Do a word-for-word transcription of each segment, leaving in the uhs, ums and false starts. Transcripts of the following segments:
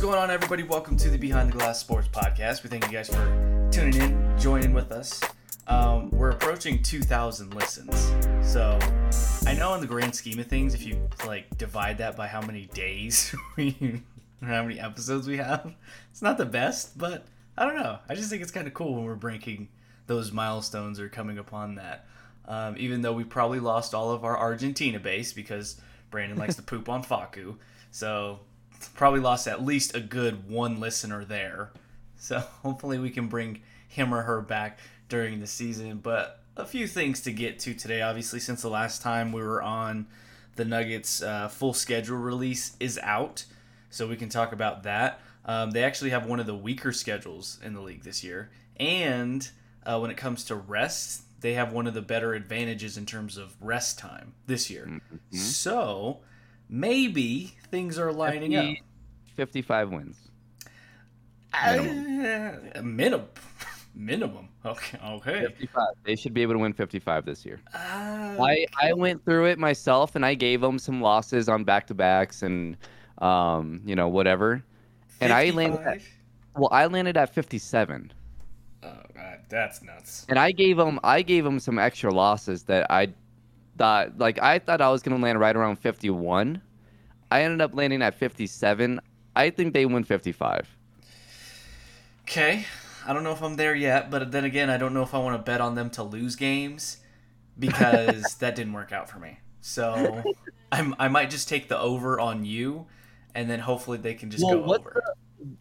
What's going on, everybody? Welcome to the Behind the Glass Sports Podcast. We thank you guys for tuning in, joining with us. Um, we're approaching two thousand listens. So I know in the grand scheme of things, if you like divide that by how many days we, or how many episodes we have, it's not the best, but I don't know. I just think it's kind of cool when we're breaking those milestones or coming upon that. Um, even though we probably lost all of our Argentina base because Brandon likes to poop on Facu. So probably lost at least a good one listener there. So hopefully we can bring him or her back during the season. But a few things to get to today. Obviously, since the last time we were on, the Nuggets uh, full schedule release is out. So we can talk about that. Um, they actually have one of the weaker schedules in the league this year. And uh, when it comes to rest, they have one of the better advantages in terms of rest time this year. Mm-hmm. So maybe things are lining fifty, up. fifty-five wins. Minimum. Uh, minimum. Minimum. Okay. Okay. fifty-five. They should be able to win fifty-five this year. Uh, okay. I, I went through it myself, and I gave them some losses on back-to-backs and, um, you know, whatever. And fifty-five? I landed at, well, I landed at fifty-seven. Oh, God, that's nuts. And I gave them, I gave them some extra losses that I thought, like, I thought I was going to land right around fifty-one. I ended up landing at fifty-seven. I think they win fifty-five. Okay. I don't know if I'm there yet, but then again, I don't know if I want to bet on them to lose games because that didn't work out for me. So I'm, I might just take the over on you, and then hopefully they can just well, go what over.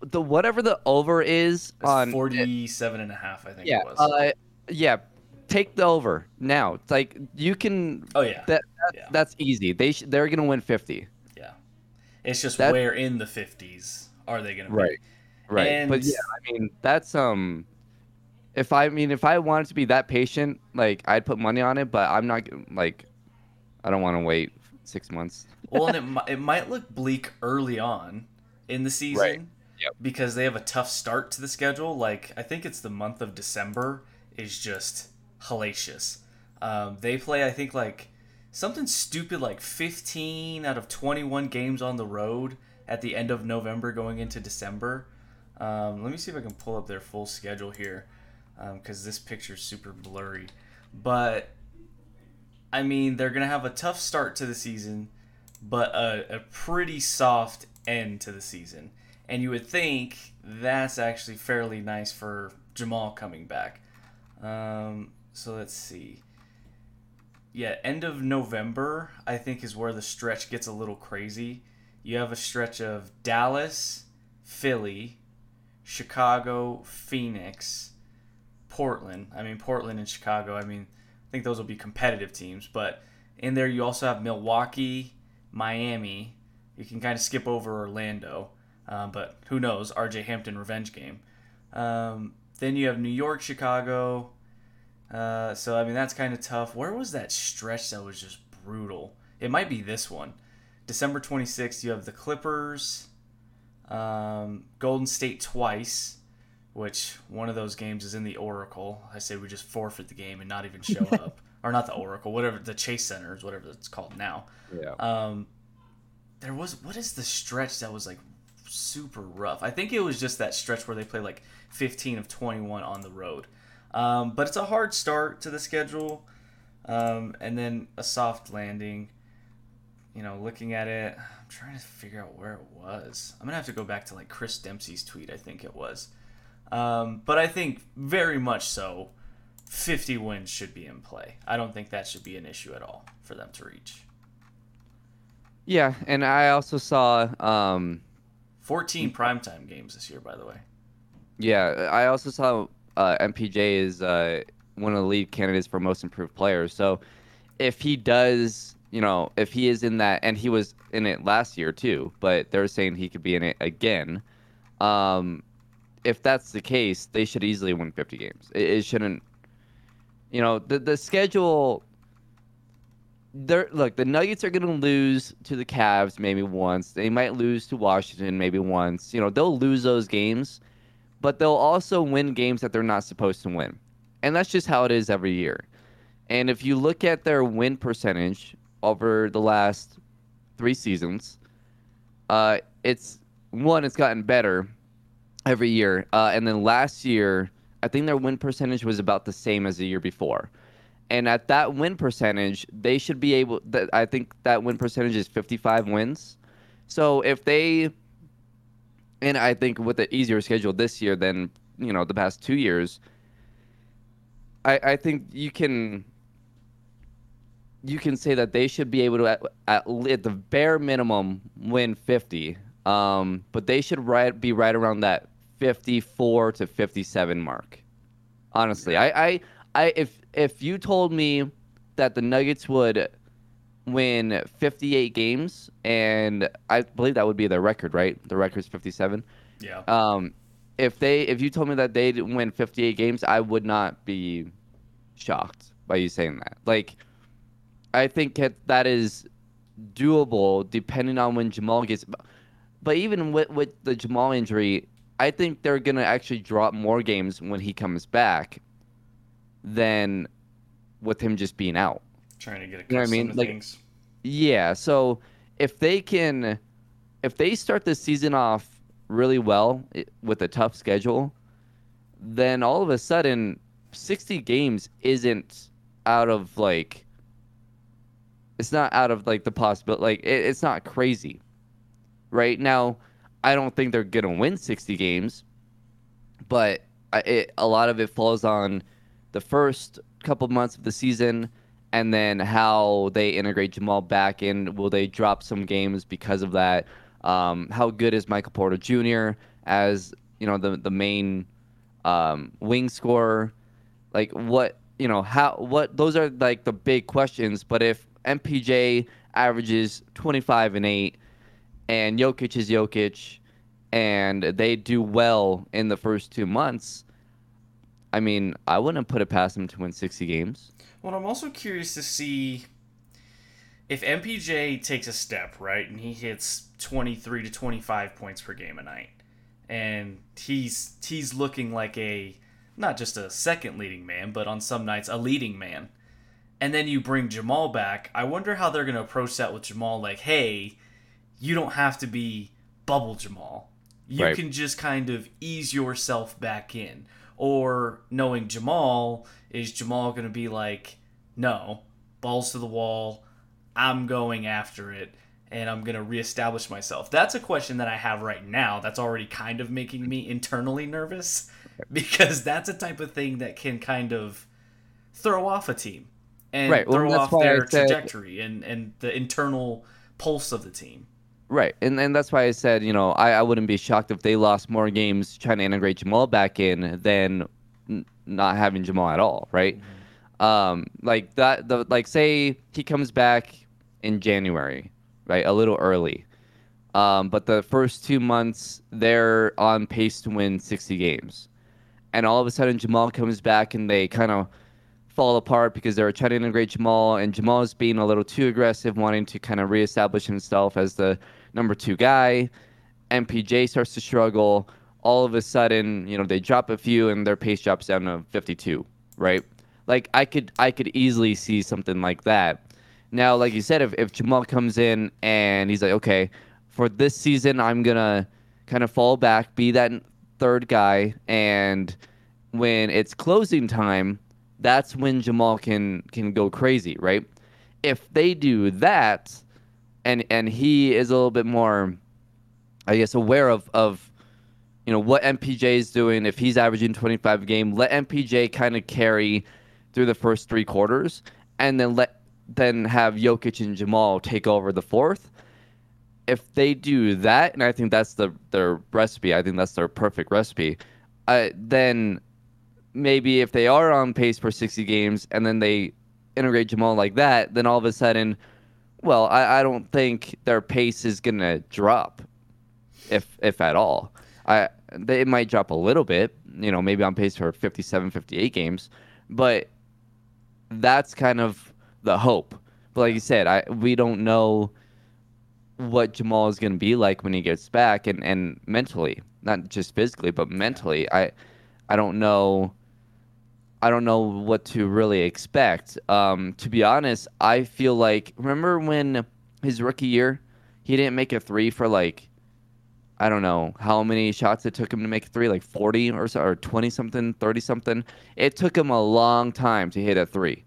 The, the whatever the over is it's on forty-seven and a half, I think yeah, it was. Uh, yeah, take the over now. It's like you can. Oh yeah, that, that yeah. That's easy. They sh- they're gonna win fifty. Yeah, it's just that's, where in the fifties are they gonna be? Right, right. And but yeah, I mean that's um, if I mean if I wanted to be that patient, like I'd put money on it, but I'm not like, I don't want to wait six months. Well, and it, it might look bleak early on in the season right. yep. because they have a tough start to the schedule. Like, I think it's the month of December is just hellacious. Um, they play, I think, like something stupid like fifteen out of twenty-one games on the road at the end of November going into December. Um, let me see if I can pull up their full schedule here because um, this picture's super blurry. But, I mean, they're going to have a tough start to the season, but a, a pretty soft end to the season. And you would think that's actually fairly nice for Jamal coming back. Um, so let's see. Yeah, end of November, I think, is where the stretch gets a little crazy. You have a stretch of Dallas, Philly, Chicago, Phoenix, Portland. I mean, Portland and Chicago, I mean, I think those will be competitive teams. But in there, you also have Milwaukee, Miami. You can kind of skip over Orlando, uh, but who knows? R J Hampton revenge game. Um, then you have New York, Chicago. Uh, so, I mean, that's kind of tough. Where was that stretch that was just brutal? It might be this one. December twenty-sixth, you have the Clippers, um, Golden State twice, which one of those games is in the Oracle. I say we just forfeit the game and not even show up. Or not the Oracle, whatever, the Chase Center is whatever it's called now. Yeah. Um, there was, what is the stretch that was like super rough? I think it was just that stretch where they play like fifteen of twenty-one on the road. Um, but it's a hard start to the schedule. Um, and then a soft landing. You know, looking at it, I'm trying to figure out where it was. I'm going to have to go back to like Chris Dempsey's tweet, I think it was. Um, but I think very much so, fifty wins should be in play. I don't think that should be an issue at all for them to reach. Yeah, and I also saw um, fourteen primetime games this year, by the way. Yeah, I also saw uh, M P J is uh, one of the lead candidates for most improved players. So if he does, you know, if he is in that, and he was in it last year too, but they're saying he could be in it again. Um, if that's the case, they should easily win fifty games. It, it shouldn't, you know, the the schedule. They're, look, the Nuggets are going to lose to the Cavs maybe once. They might lose to Washington maybe once. You know, they'll lose those games, but they'll also win games that they're not supposed to win. And that's just how it is every year. And if you look at their win percentage over the last three seasons, uh, it's one, it's gotten better every year. Uh, and then last year, I think their win percentage was about the same as the year before. And at that win percentage, they should be able – I think that win percentage is fifty-five wins. So if they – and I think with an easier schedule this year than, you know, the past two years, I, I think you can – you can say that they should be able to, at, at, at the bare minimum, win fifty. Um, but they should right, be right around that fifty-four to fifty-seven mark. Honestly, I, I, I, if if you told me that the Nuggets would win fifty-eight games, and I believe that would be their record, right? The record's fifty-seven. Yeah. Um, if they, if you told me that they'd win fifty-eight games, I would not be shocked by you saying that. Like, I think that is doable, depending on when Jamal gets. But even with with the Jamal injury, I think they're gonna actually drop more games when he comes back than with him just being out. Trying to get accustomed, you know what I mean? To like, things. Yeah. So if they can, if they start the season off really well it, with a tough schedule, then all of a sudden, sixty games isn't out of like. It's not out of, like, the possibility. Like, it, it's not crazy. Right? Now, I don't think they're going to win sixty games. But I, it, a lot of it falls on the first couple months of the season. And then how they integrate Jamal back in. Will they drop some games because of that? Um, how good is Michael Porter Junior as, you know, the, the main um, wing scorer? Like, what, you know, how, what, those are, like, the big questions. But if M P J averages twenty-five and eight, and Jokic is Jokic, and they do well in the first two months, I mean, I wouldn't put it past them to win sixty games. Well, I'm also curious to see if M P J takes a step, right, and he hits twenty-three to twenty-five points per game a night, and he's he's looking like a, not just a second leading man, but on some nights a leading man. And then you bring Jamal back. I wonder how they're going to approach that with Jamal. Like, hey, you don't have to be bubble Jamal. You right. can just kind of ease yourself back in. Or knowing Jamal, is Jamal going to be like, no, balls to the wall. I'm going after it, and I'm going to reestablish myself. That's a question that I have right now that's already kind of making me internally nervous, because that's a type of thing that can kind of throw off a team. And right. throw well, off their said, trajectory and, and the internal pulse of the team. Right. And and that's why I said, you know, I, I wouldn't be shocked if they lost more games trying to integrate Jamal back in than n- not having Jamal at all, right? Mm-hmm. Um, like that the like say he comes back in January, right? A little early. Um, but the first two months they're on pace to win sixty games. And all of a sudden Jamal comes back and they kind of fall apart because they were trying to integrate Jamal, and Jamal is being a little too aggressive, wanting to kind of reestablish himself as the number two guy. M P J starts to struggle. All of a sudden, you know, they drop a few, and their pace drops down to fifty-two. Right? Like I could, I could easily see something like that. Now, like you said, if if Jamal comes in and he's like, okay, for this season, I'm gonna kind of fall back, be that third guy, and when it's closing time, that's when Jamal can can go crazy, right? If they do that, and and he is a little bit more, I guess, aware of, of you know, what M P J is doing, if he's averaging twenty-five a game, let M P J kind of carry through the first three quarters, and then let then have Jokic and Jamal take over the fourth. If they do that, and I think that's the their recipe, I think that's their perfect recipe, uh, then... maybe if they are on pace for sixty games and then they integrate Jamal like that, then all of a sudden, well, I, I don't think their pace is going to drop, if if at all. I they, It might drop a little bit, you know, maybe on pace for fifty-seven, fifty-eight games, but that's kind of the hope. But like you said, I we don't know what Jamal is going to be like when he gets back, and, and mentally, not just physically, but mentally. I I don't know. I don't know what to really expect. Um, to be honest, I feel like... Remember when his rookie year, he didn't make a three for like... I don't know how many shots it took him to make a three, like forty or so, or twenty-something, thirty-something. It took him a long time to hit a three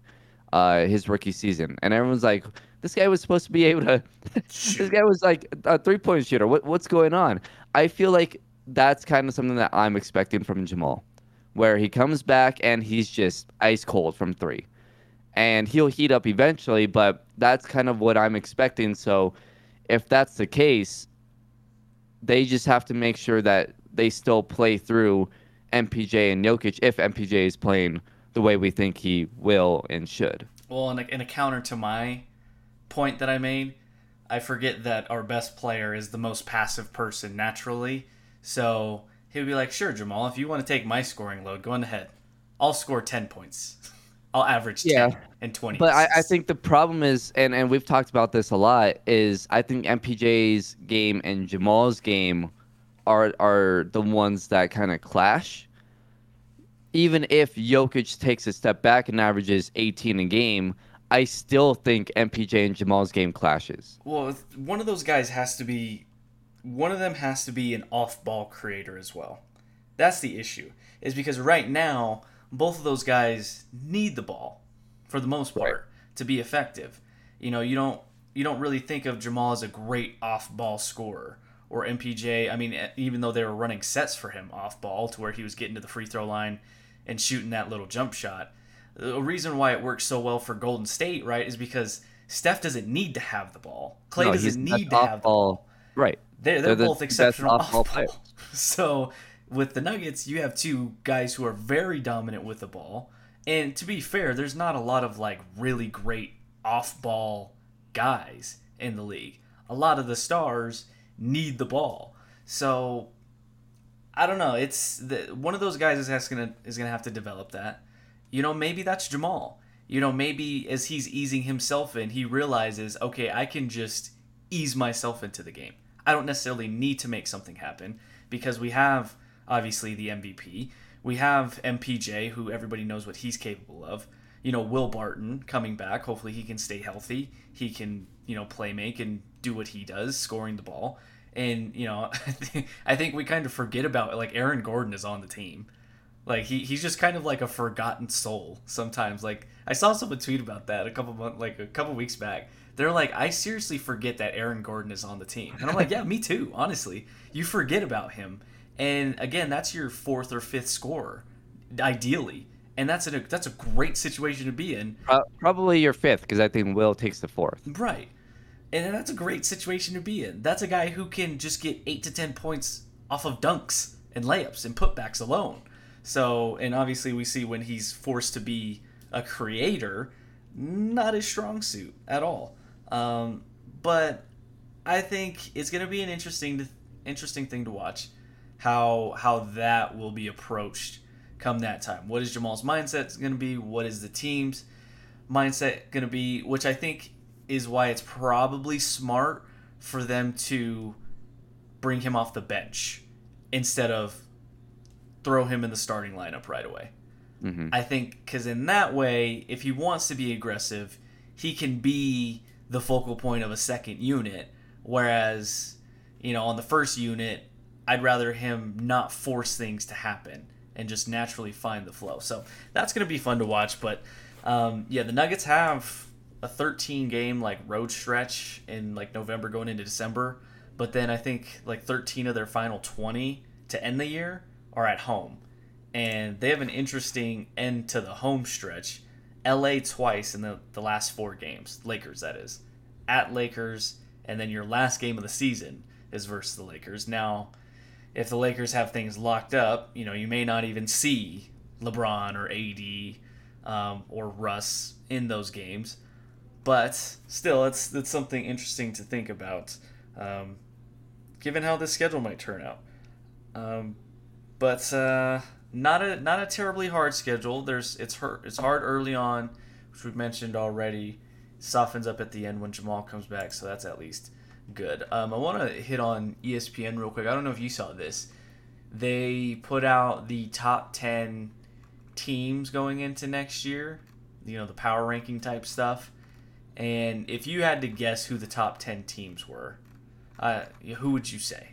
uh, his rookie season. And everyone's like, this guy was supposed to be able to – this guy was like a three-point shooter. What, what's going on? I feel like that's kind of something that I'm expecting from Jamal, where he comes back and he's just ice cold from three. And he'll heat up eventually, but that's kind of what I'm expecting. So if that's the case – they just have to make sure that they still play through M P J and Jokic if M P J is playing the way we think he will and should. Well, in a, in a counter to my point that I made, I forget that our best player is the most passive person naturally. So he would be like, sure, Jamal, if you want to take my scoring load, go on ahead. I'll score ten points. I'll average ten yeah. and twenty. But I, I think the problem is, and, and we've talked about this a lot, is I think M P J's game and Jamal's game are are the ones that kind of clash. Even if Jokic takes a step back and averages eighteen a game, I still think M P J and Jamal's game clashes. Well, one of those guys has to be, one of them has to be an off-ball creator as well. That's the issue, is because right now, both of those guys need the ball for the most part right. to be effective. You know, you don't you don't really think of Jamal as a great off-ball scorer or M P J. I mean, even though they were running sets for him off-ball to where he was getting to the free throw line and shooting that little jump shot. The reason why it works so well for Golden State, right, is because Steph doesn't need to have the ball. Clay no, doesn't need to have the ball. Right. They're, they're, they're both the exceptional off-ball players. So with the Nuggets, you have two guys who are very dominant with the ball. And to be fair, there's not a lot of like really great off-ball guys in the league. A lot of the stars need the ball. So I don't know. It's the, one of those guys is gonna is gonna have to develop that. You know, maybe that's Jamal. You know, maybe as he's easing himself in, he realizes, okay, I can just ease myself into the game. I don't necessarily need to make something happen because we have obviously the M V P. We have M P J, who everybody knows what he's capable of. You know, Will Barton coming back. Hopefully he can stay healthy. He can, you know, play make and do what he does, scoring the ball. And, you know, I think we kind of forget about, like, Aaron Gordon is on the team. Like, he he's just kind of like a forgotten soul sometimes. Like, I saw someone tweet about that a couple months, like a couple weeks back. They're like, I seriously forget that Aaron Gordon is on the team. And I'm like, yeah, me too, honestly. You forget about him. And again, that's your fourth or fifth scorer, ideally, and that's a that's a great situation to be in. Uh, probably your fifth, because I think Will takes the fourth. Right, and that's a great situation to be in. That's a guy who can just get eight to ten points off of dunks and layups and putbacks alone. So, and obviously we see when he's forced to be a creator, not his strong suit at all. Um, but I think it's going to be an interesting interesting thing to watch. How how that will be approached come that time. What is Jamal's mindset going to be? What is the team's mindset going to be? Which I think is why it's probably smart for them to bring him off the bench instead of throw him in the starting lineup right away. Mm-hmm. I think because in that way, if he wants to be aggressive, he can be the focal point of a second unit. Whereas, you know, on the first unit, I'd rather him not force things to happen and just naturally find the flow. So that's going to be fun to watch. But, um, yeah, the Nuggets have a thirteen-game, like, road stretch in, like, November going into December. But then I think, like, thirteen of their final twenty to end the year are at home. And they have an interesting end to the home stretch. L A twice in the, the last four games. Lakers, that is. At Lakers, and then your last game of the season is versus the Lakers. Now, if the Lakers have things locked up, you know, you may not even see LeBron or A D um, or Russ in those games. But still, it's, it's something interesting to think about, um, given how this schedule might turn out. Um, but uh, not a not a terribly hard schedule. There's it's hard, it's hard early on, which we've mentioned already. It softens up at the end when Jamal comes back, so that's at least good. Um, I want to hit on E S P N real quick. I don't know if you saw this. They put out the top ten teams going into next year, you know, the power ranking type stuff. And if you had to guess who the top ten teams were, uh, who would you say?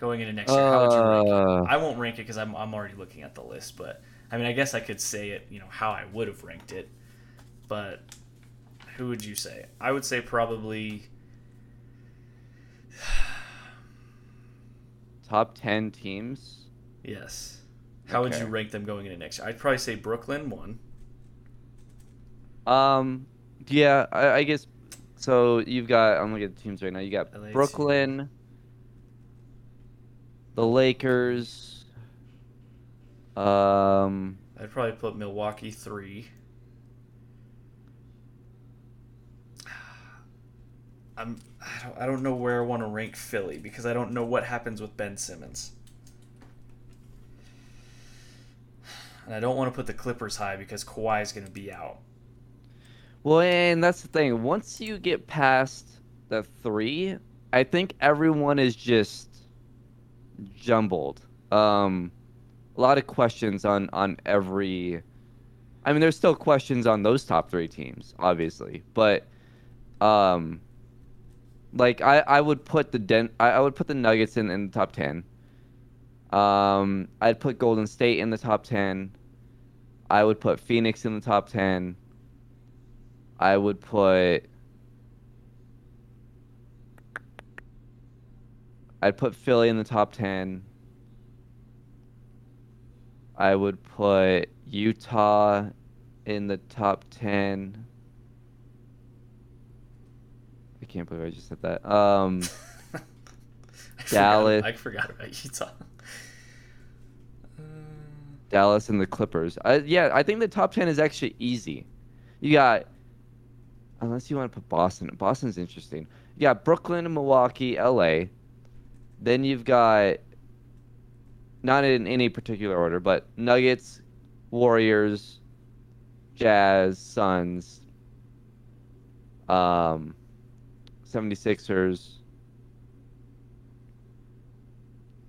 going into next year? How would you rank it? I won't rank it because I'm I'm already looking at the list, but I mean, I guess I could say it, you know, how I would have ranked it. But who would you say? I would say probably top ten teams. Yes. How okay. would you rank them going into next year? I'd probably say Brooklyn one. Um, yeah, I, I guess. So you've got, I'm looking at the teams right now. You got L A Brooklyn, team. the Lakers. Um, I'd probably put Milwaukee three. I'm, I don't, I don't know where I want to rank Philly because I don't know what happens with Ben Simmons. And I don't want to put the Clippers high because Kawhi is going to be out. Well, and that's the thing. Once you get past the three, I think everyone is just jumbled. Um, a lot of questions on, on every... I mean, there's still questions on those top three teams, obviously. But, um, like, I, I would put the Den- I, I would put the Nuggets in, in the top ten. Um, I'd put Golden State in the top ten. I would put Phoenix in the top ten. I would put I'd put Philly in the top ten. I would put Utah in the top ten. I can't believe I just said that. Um, I Dallas. Forgot, I forgot about Utah. Dallas and the Clippers. I, yeah, I think the top ten is actually easy. You got... Unless you want to put Boston. Boston's interesting. You got Brooklyn, Milwaukee, L A. Then you've got, not in any particular order, but Nuggets, Warriors, Jazz, Suns, um, seventy-sixers.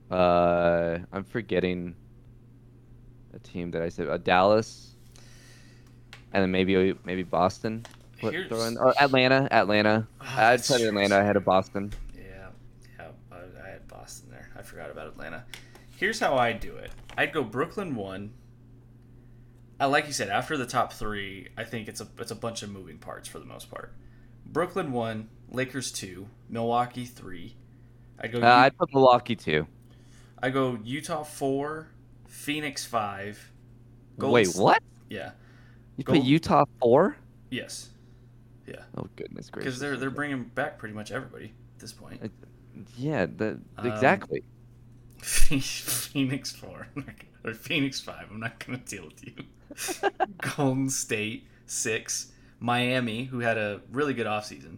Uh, I'm forgetting a team that I said. Uh, Dallas. And then maybe maybe Boston. Put, throw in, or Atlanta, Atlanta. Oh, I'd put Atlanta ahead of Boston. Yeah, yeah, I, I had Boston there. I forgot about Atlanta. Here's how I do it. I'd go Brooklyn one. I like you said, after the top three, I think it's a it's a bunch of moving parts for the most part. Brooklyn one, Lakers two, Milwaukee three. I'd go. Uh, U- I'd put Milwaukee two. I go Utah four, Phoenix five. Golden Wait, State. What? Yeah. You Gold- put Utah four? Yes. Yeah. Oh goodness gracious. Because they're they're bringing back pretty much everybody at this point. Uh, yeah. The, exactly. Um, Phoenix four or Phoenix five. I'm not gonna deal with you. Golden State six. Miami, who had a really good offseason,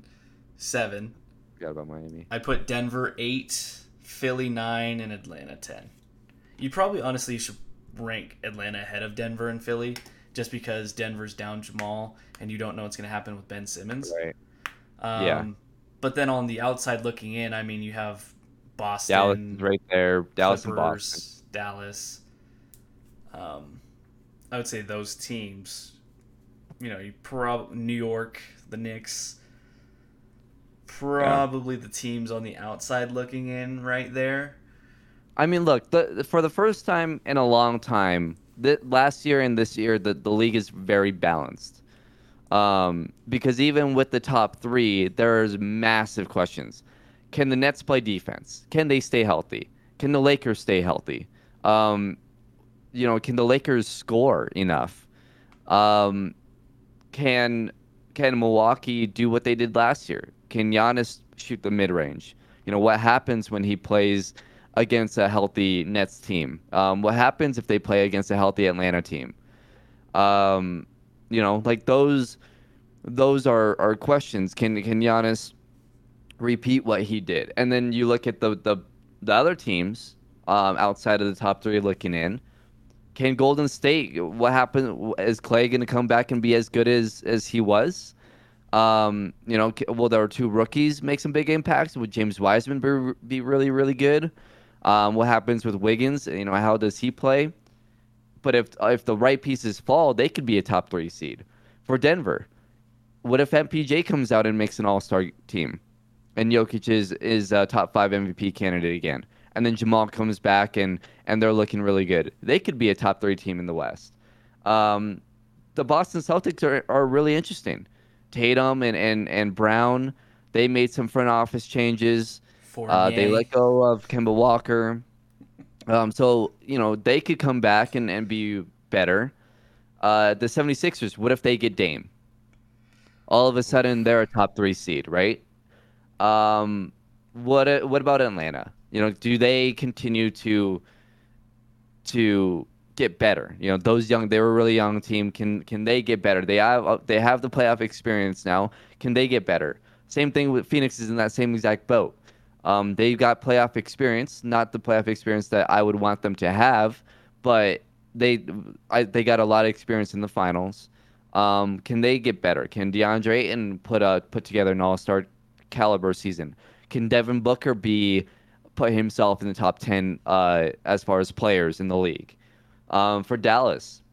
seven. Forgot about Miami. I put Denver eight, Philly nine, and Atlanta ten. You probably honestly should rank Atlanta ahead of Denver and Philly. Just because Denver's down Jamal and you don't know what's going to happen with Ben Simmons. Right. Um, yeah. But then on the outside looking in, I mean, you have Boston. Dallas is right there. Dallas Clippers, and Boston. Dallas. Um, I would say those teams. You know, you prob- New York, the Knicks. Probably yeah. the teams on the outside looking in right there. I mean, look, the, for the first time in a long time, The, last year and this year, the, the league is very balanced. Um, because even with the top three, there's massive questions. Can the Nets play defense? Can they stay healthy? Can the Lakers stay healthy? Um, you know, can the Lakers score enough? Um, can can Milwaukee do what they did last year? Can Giannis shoot the mid-range? You know, what happens when he plays against a healthy Nets team? Um, what happens if they play against a healthy Atlanta team? Um, you know, like those those are, are questions. Can can Giannis repeat what he did? And then you look at the the, the other teams um, outside of the top three looking in. Can Golden State, what happened? Is Clay going to come back and be as good as, as he was? Um, you know, will there are two rookies make some big impacts? Would James Wiseman be, be really, really good? Um, what happens with Wiggins? You know, how does he play? But if if the right pieces fall, they could be a top three seed. For Denver, what if M P J comes out and makes an all-star team? And Jokic is, is a top five M V P candidate again. and then Jamal comes back, and and they're looking really good. They could be a top three team in the West. Um, the Boston Celtics are, are really interesting. Tatum and, and, and Brown, they made some front office changes. Uh, they let go of Kemba Walker. Um, so, you know, they could come back and, and be better. Uh, the 76ers, what if they get Dame? All of a sudden, they're a top three seed, right? Um, what what about Atlanta? You know, do they continue to to get better? You know, those young, they were a really young team. Can can they get better? They have they have the playoff experience now. Can they get better? Same thing with Phoenix is in that same exact boat. Um, they've got playoff experience, not the playoff experience that I would want them to have, but they I, they got a lot of experience in the finals. Um, can they get better? Can DeAndre Ayton put a, put together an all-star caliber season? Can Devin Booker be put himself in the top ten uh, as far as players in the league? Um, for Dallas,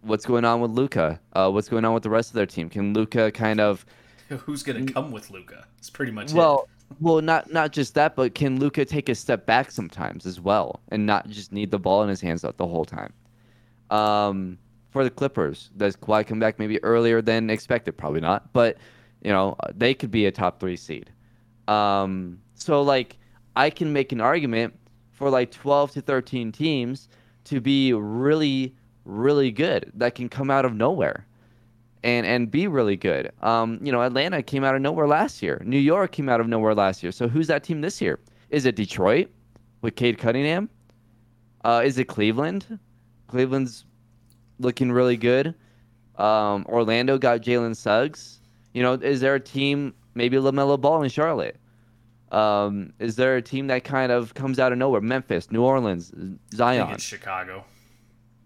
what's going on with Luka? Uh, what's going on with the rest of their team? Can Luka kind of... Who's going to come with Luka? It's pretty much well, it. Well, not not just that, but can Luka take a step back sometimes as well and not just need the ball in his hands the whole time? Um... For the Clippers, does Kawhi come back maybe earlier than expected? Probably not, but you know they could be a top three seed. Um, so like I can make an argument for like twelve to thirteen teams to be really, really good that can come out of nowhere and and be really good. Um, you know, Atlanta came out of nowhere last year. New York came out of nowhere last year. So who's that team this year? Is it Detroit with Cade Cunningham? Uh, is it Cleveland? Cleveland's looking really good. Um, Orlando got Jalen Suggs. You know, is there a team, maybe LaMelo Ball in Charlotte? Um, is there a team that kind of comes out of nowhere? Memphis, New Orleans, Zion. I think it's Chicago.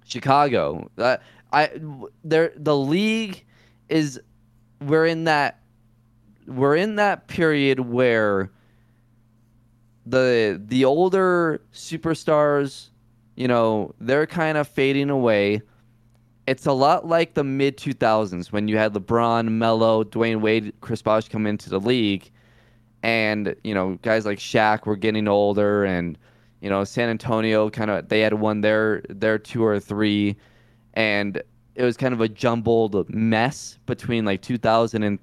Chicago. Uh, I, there, the league is, we're in that, we're in that period where the the older superstars, you know, they're kind of fading away. It's a lot like the mid two thousands when you had LeBron, Melo, Dwayne Wade, Chris Bosh come into the league. And, you know, guys like Shaq were getting older. And, you know, San Antonio kind of, they had won their, their two or three. And it was kind of a jumbled mess between like two thousand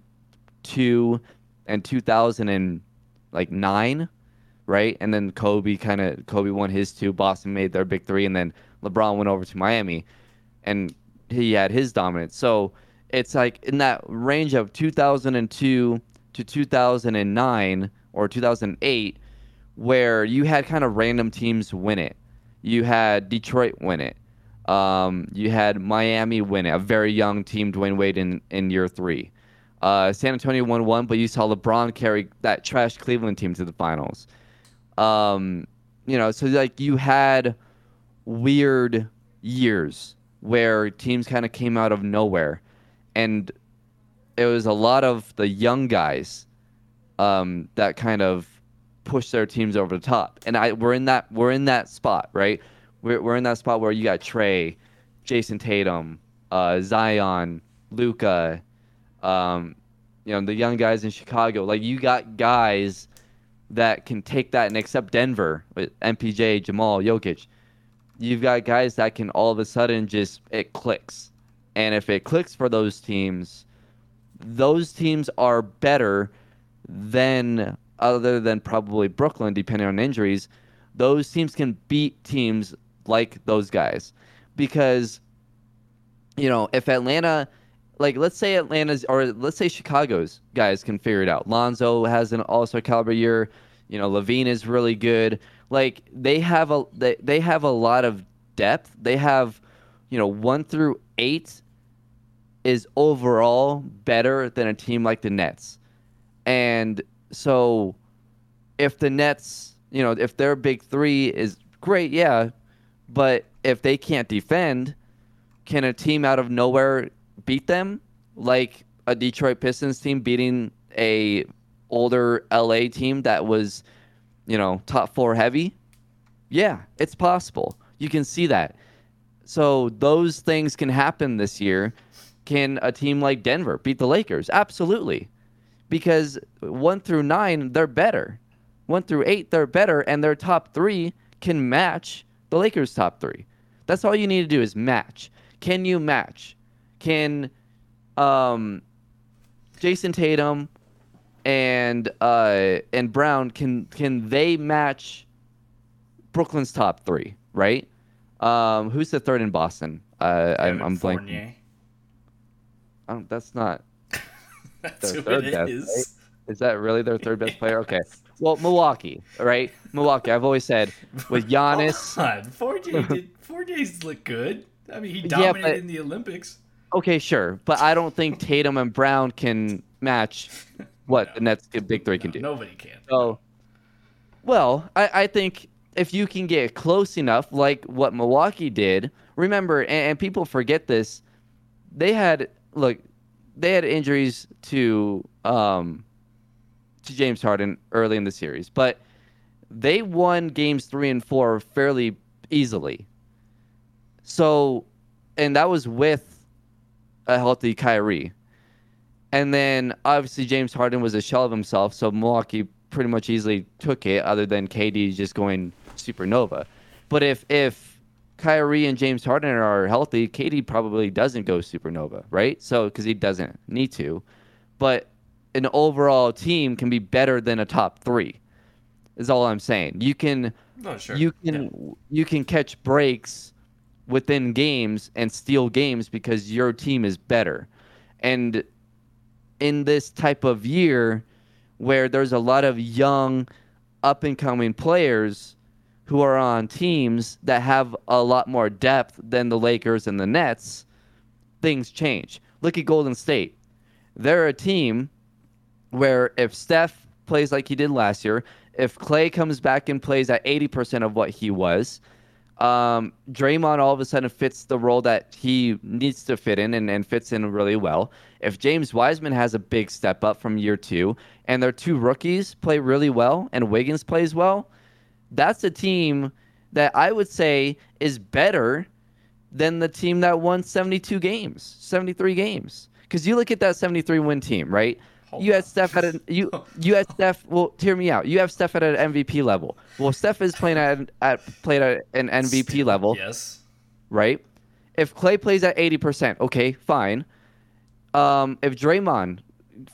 two and two thousand nine, right? And then Kobe kind of, Kobe won his two. Boston made their big three. And then LeBron went over to Miami. And he had his dominance. So it's like in that range of two thousand two to two thousand nine or two thousand eight where you had kind of random teams win it. You had Detroit win it. Um, you had Miami win it, a very young team, Dwayne Wade in, in year three. Uh, San Antonio won one, but you saw LeBron carry that trash Cleveland team to the finals. Um, you know, so like you had weird years where teams kind of came out of nowhere. And it was a lot of the young guys um, that kind of pushed their teams over the top. And I we're in that we're in that spot, right? We're we're in that spot where you got Trey, Jason Tatum, uh, Zion, Luka, um, you know, the young guys in Chicago. Like you got guys that can take that and accept Denver with M P J, Jamal, Jokic. You've got guys that can all of a sudden just, it clicks. And if it clicks for those teams, those teams are better than, other than probably Brooklyn, depending on injuries, those teams can beat teams like those guys. Because, you know, if Atlanta, like let's say Atlanta's, or let's say Chicago's guys can figure it out. Lonzo has an all-star caliber year. You know, Levine is really good. Like they have a they, they have a lot of depth. They have, you know, one through eight is overall better than a team like the Nets. And so if the Nets, you know, if their big three is great, yeah, but if they can't defend, can a team out of nowhere beat them? Like a Detroit Pistons team beating a older L A team that was, you know, top four heavy? Yeah, it's possible. You can see that. So those things can happen this year. Can a team like Denver beat the Lakers? Absolutely. Because one through nine, they're better. one through eight, they're better, and their top three can match the Lakers' top three. That's all you need to do is match. Can you match? Can um, Jason Tatum and uh, and Brown, can can they match Brooklyn's top three, right? Um, who's the third in Boston? Uh, I'm, I'm blanking. Um, that's not that's their third best. Is. Right? Is that really their third best player? Okay. Well, Milwaukee, right? Milwaukee. I've always said with Giannis. four J did four J's look good. I mean, he dominated yeah, but, in the Olympics. Okay, sure, but I don't think Tatum and Brown can match what no. the Nets big three no, can do. Nobody can. So, well, I, I think if you can get close enough, like what Milwaukee did. Remember, and, and people forget this. They had look, they had injuries to um. to James Harden early in the series, but they won games three and four fairly easily. So, and that was with a healthy Kyrie. And then obviously James Harden was a shell of himself, so Milwaukee pretty much easily took it, other than K D just going supernova. But if if Kyrie and James Harden are healthy, K D probably doesn't go supernova, right? So, because he doesn't need to. But an overall team can be better than a top three, is all I'm saying. You can, oh, sure. you can, yeah. you can catch breaks within games and steal games because your team is better. And in this type of year, where there's a lot of young, up and coming players who are on teams that have a lot more depth than the Lakers and the Nets, things change. Look at Golden State. They're a team where if Steph plays like he did last year, if Klay comes back and plays at eighty percent of what he was, um, Draymond all of a sudden fits the role that he needs to fit in and, and fits in really well. If James Wiseman has a big step up from year two and their two rookies play really well and Wiggins plays well, that's a team that I would say is better than the team that won seventy-two games, seventy-three games. Because you look at that seventy-three win team, right? Hold you on. had Steph at an you you had Steph. Well, hear me out. You have Steph at an M V P level. Well, Steph is playing at at played at an M V P Steph, level. Yes. Right. If Klay plays at eighty percent, okay, fine. Um, if Draymond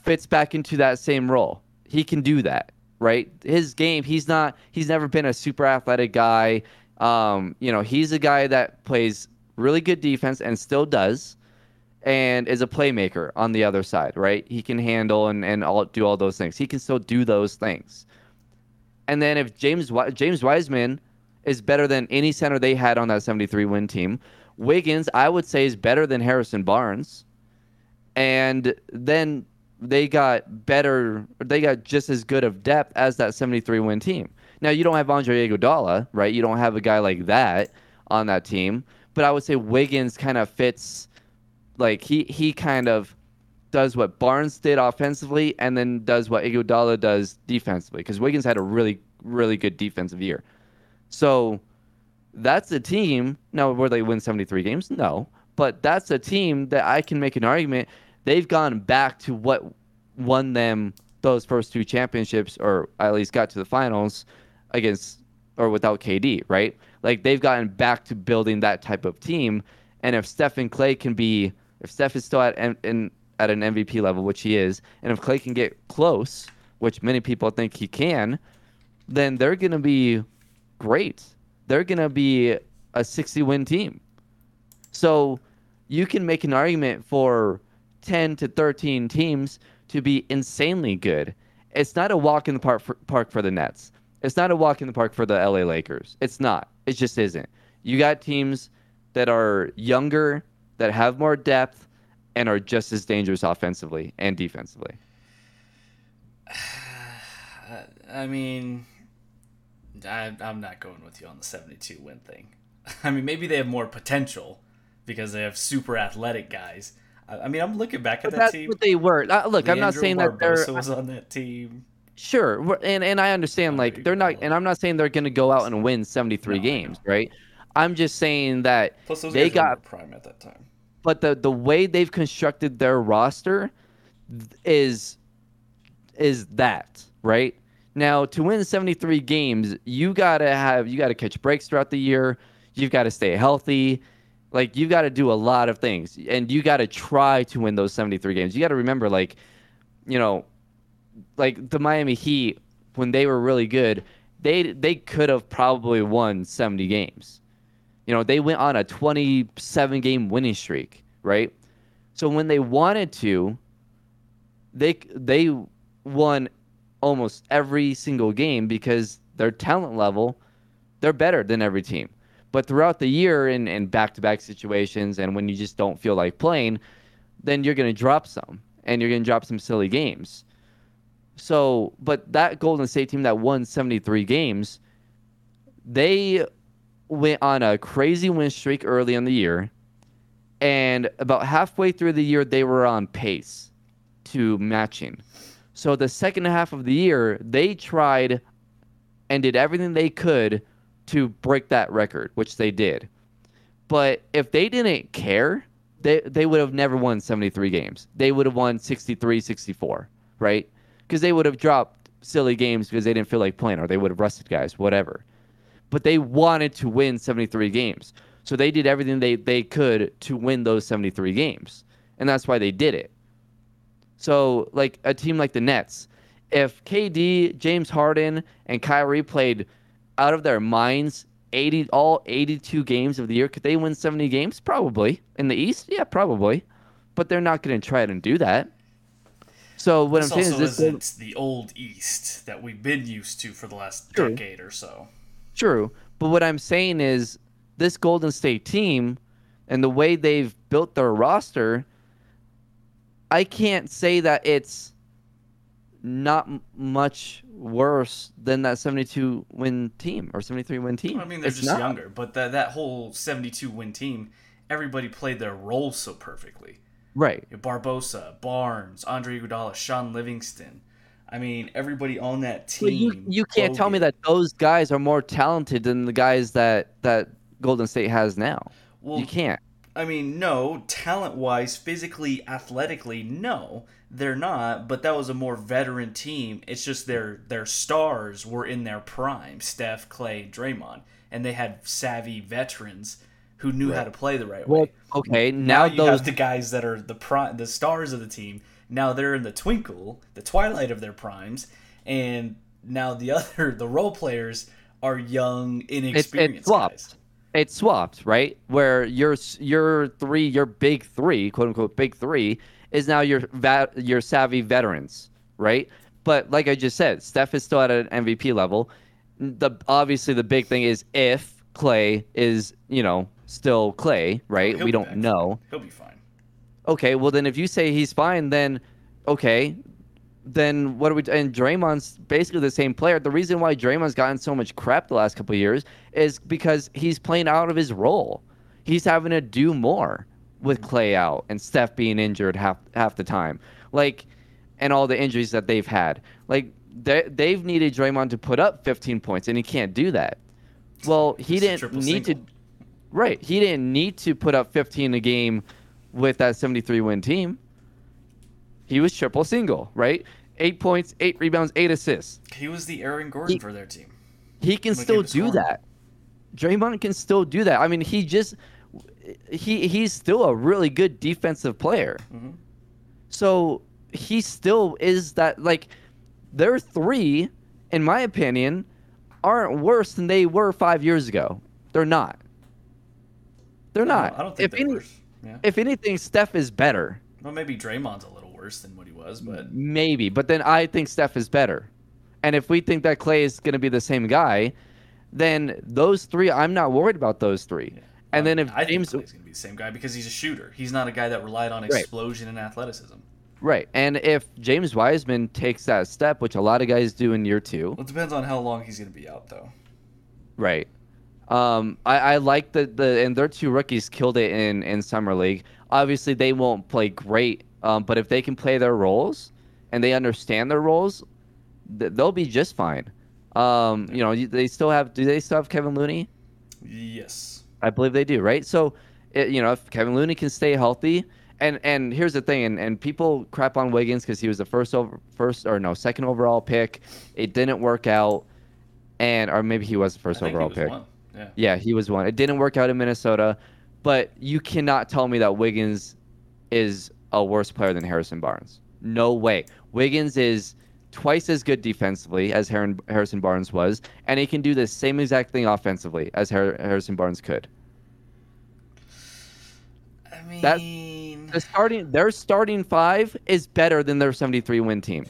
fits back into that same role, he can do that. Right. His game. He's not. He's never been a super athletic guy. Um, you know, he's a guy that plays really good defense and still does. And is a playmaker on the other side, right? He can handle and, and all, do all those things. He can still do those things. And then if James James Wiseman is better than any center they had on that seventy-three win team, Wiggins, I would say, is better than Harrison Barnes. And then they got better. They got just as good of depth as that seventy-three win team. Now, you don't have Andre Iguodala, right? You don't have a guy like that on that team. But I would say Wiggins kind of fits... Like, he, he kind of does what Barnes did offensively and then does what Iguodala does defensively, because Wiggins had a really, really good defensive year. So that's a team. Now, where they win seventy-three games? No. But that's a team that I can make an argument. They've gone back to what won them those first two championships, or at least got to the finals against or without K D, right? Like, they've gotten back to building that type of team. And if Steph and Klay can be... If Steph is still at M- in, at an M V P level, which he is, and if Klay can get close, which many people think he can, then they're going to be great. They're going to be a sixty win team. So you can make an argument for ten to thirteen teams to be insanely good. It's not a walk in the park for, park for the Nets. It's not a walk in the park for the L A Lakers. It's not. It just isn't. You got teams that are younger, that have more depth, and are just as dangerous offensively and defensively. I mean, I, I'm not going with you on the seventy-two win thing. I mean, maybe they have more potential because they have super athletic guys. I, I mean, I'm looking back at but that that's team. That's what they were. Uh, look, Leandro I'm not saying Barbosa that they're was on that team. Sure, and and I understand. Andre like they're not, and I'm not saying they're going to go out and win seventy-three no, games, right? I'm just saying that Plus those they guys got were prime at that time. But the, the way they've constructed their roster is is that, right? Now, to win seventy-three games, you gotta have you gotta catch breaks throughout the year. You've got to stay healthy. Like, you've got to do a lot of things, and you got to try to win those seventy-three games. You got to remember, like, you know, like the Miami Heat, when they were really good, they they could have probably won seventy games. You know, they went on a twenty-seven game winning streak, right? So when they wanted to, they they won almost every single game because their talent level, they're better than every team. But throughout the year, in, in back-to-back situations, and when you just don't feel like playing, then you're going to drop some, and you're going to drop some silly games. So, but that Golden State team that won seventy-three games, they went on a crazy win streak early in the year, and about halfway through the year, they were on pace to matching. So the second half of the year, they tried and did everything they could to break that record, which they did. But if they didn't care, they they would have never won seventy-three games. They would have won sixty-three, sixty-four, right? Because they would have dropped silly games because they didn't feel like playing, or they would have rested guys, whatever. But they wanted to win seventy-three games. So they did everything they, they could to win those seventy-three games. And that's why they did it. So, like, a team like the Nets, if K D, James Harden, and Kyrie played out of their minds eighty all eighty-two games of the year, could they win seventy games? Probably. In the East? Yeah, probably. But they're not going to try and do that. So what this I'm saying is, this is the old East that we've been used to for the last true. decade or so. True. But what I'm saying is, this Golden State team and the way they've built their roster, I can't say that it's not m- much worse than that seventy-two win team or seventy-three win team. Well, I mean, they're it's just not. younger, but that that whole seventy-two win team, everybody played their role so perfectly. Right. Barbosa, Barnes, Andre Iguodala, Sean Livingston. I mean, everybody on that team. Well, you, you can't Logan. tell me that those guys are more talented than the guys that, that Golden State has now. Well, you can't. I mean, no. Talent-wise, physically, athletically, no. They're not, but that was a more veteran team. It's just their their stars were in their prime, Steph, Clay, Draymond, and they had savvy veterans who knew right. how to play the right well, way. Okay, now, now you those... have the guys that are the prime, the stars of the team. Now they're in the twinkle, the twilight of their primes, and now the other the role players are young, inexperienced it, it swapped. guys. It swapped, right? Where your your three, your big three, quote unquote, big three. Is now your va- your savvy veterans, right? But like I just said, Steph is still at an M V P level. The obviously the big thing is if Clay is, you know, still Clay, right? He'll we don't back. know. He'll be fine. Okay, well then if you say he's fine, then okay, then what are we? And Draymond's basically the same player. The reason why Draymond's gotten so much crap the last couple of years is because he's playing out of his role. He's having to do more. With Clay out and Steph being injured half half the time, like, and all the injuries that they've had, like they they've needed Draymond to put up fifteen points, and he can't do that. Well, he it's didn't need single. to, right? He didn't need to put up fifteen a game with that seventy-three win team. He was triple single, right? Eight points, eight rebounds, eight assists. He was the Aaron Gordon he, for their team. He can when still do that. Draymond can still do that. I mean, he just. He he's still a really good defensive player. Mm-hmm. So he still is that, like, their three, in my opinion, aren't worse than they were five years ago. They're not. They're not. No, I don't think if they're any, worse. Yeah. If anything, Steph is better. Well, maybe Draymond's a little worse than what he was, but... Maybe, but then I think Steph is better. And if we think that Clay is going to be the same guy, then those three, I'm not worried about those three. Yeah. And then if I James think Clay's going to be the same guy because he's a shooter. He's not a guy that relied on explosion right. and athleticism. Right. And if James Wiseman takes that step, which a lot of guys do in year two. Well, it depends on how long he's going to be out, though. Right. Um, I, I like that the and their two rookies killed it in, in Summer League. Obviously, they won't play great, um, but if they can play their roles and they understand their roles, th- they'll be just fine. Um, you know, they still have. Do they still have Kevin Looney? Yes. I believe they do, right? So, it, you know, if Kevin Looney can stay healthy And and here's the thing, and, and people crap on Wiggins because he was the first over first or no second overall pick. It didn't work out, and or maybe he was the first I think overall he was pick. One. Yeah. yeah, he was one. It didn't work out in Minnesota, but you cannot tell me that Wiggins is a worse player than Harrison Barnes. No way. Wiggins is twice as good defensively as Harrison Barnes was, and he can do the same exact thing offensively as Harrison Barnes could. I mean, that, the starting their starting five is better than their seventy-three win team.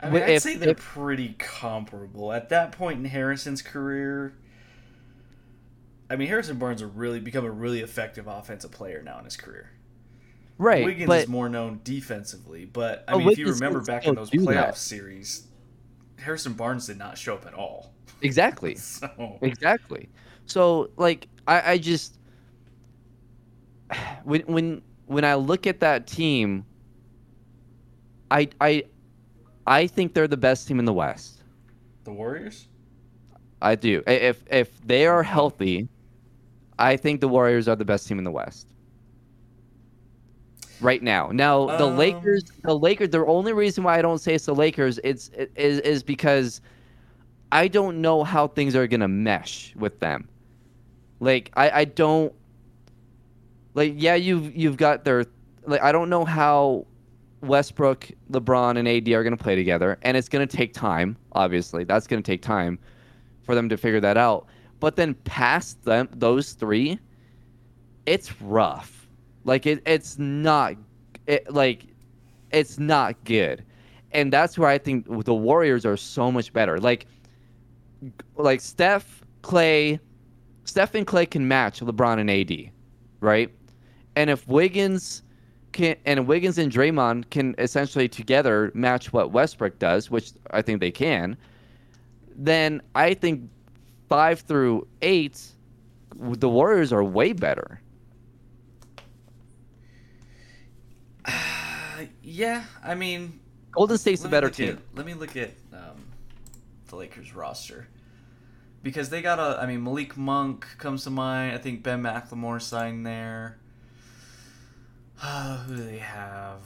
I mean, I'd if, say they're if, pretty comparable at that point in Harrison's career. I mean, Harrison Barnes will really become a really effective offensive player now in his career. Right, Wiggins but, is more known defensively, but I mean, Wiggins if you remember back in those playoff that. series, Harrison Barnes did not show up at all. Exactly. so. Exactly. So, like, I, I just when when when I look at that team, I I I think they're the best team in the West. The Warriors? I do. If if they are healthy, I think the Warriors are the best team in the West. Right now, now the um, Lakers, the Lakers. The only reason why I don't say it's the Lakers, it's it, is is because I don't know how things are gonna mesh with them. Like I, I don't like yeah you've you've got their like I don't know how Westbrook, LeBron, and A D are gonna play together, and it's gonna take time. Obviously, that's gonna take time for them to figure that out. But then past them, those three, it's rough. Like it, it's not, it, like, it's not good, and that's where I think the Warriors are so much better. Like, like Steph, Clay, Steph and Clay can match LeBron and A D, right? And if Wiggins can, and Wiggins and Draymond can essentially together match what Westbrook does, which I think they can, then I think five through eight, the Warriors are way better. Yeah, I mean, Golden State's the better team. At, let me look at um, the Lakers roster, because they got a. I mean, Malik Monk comes to mind. I think Ben McLemore signed there. Uh, who do they have?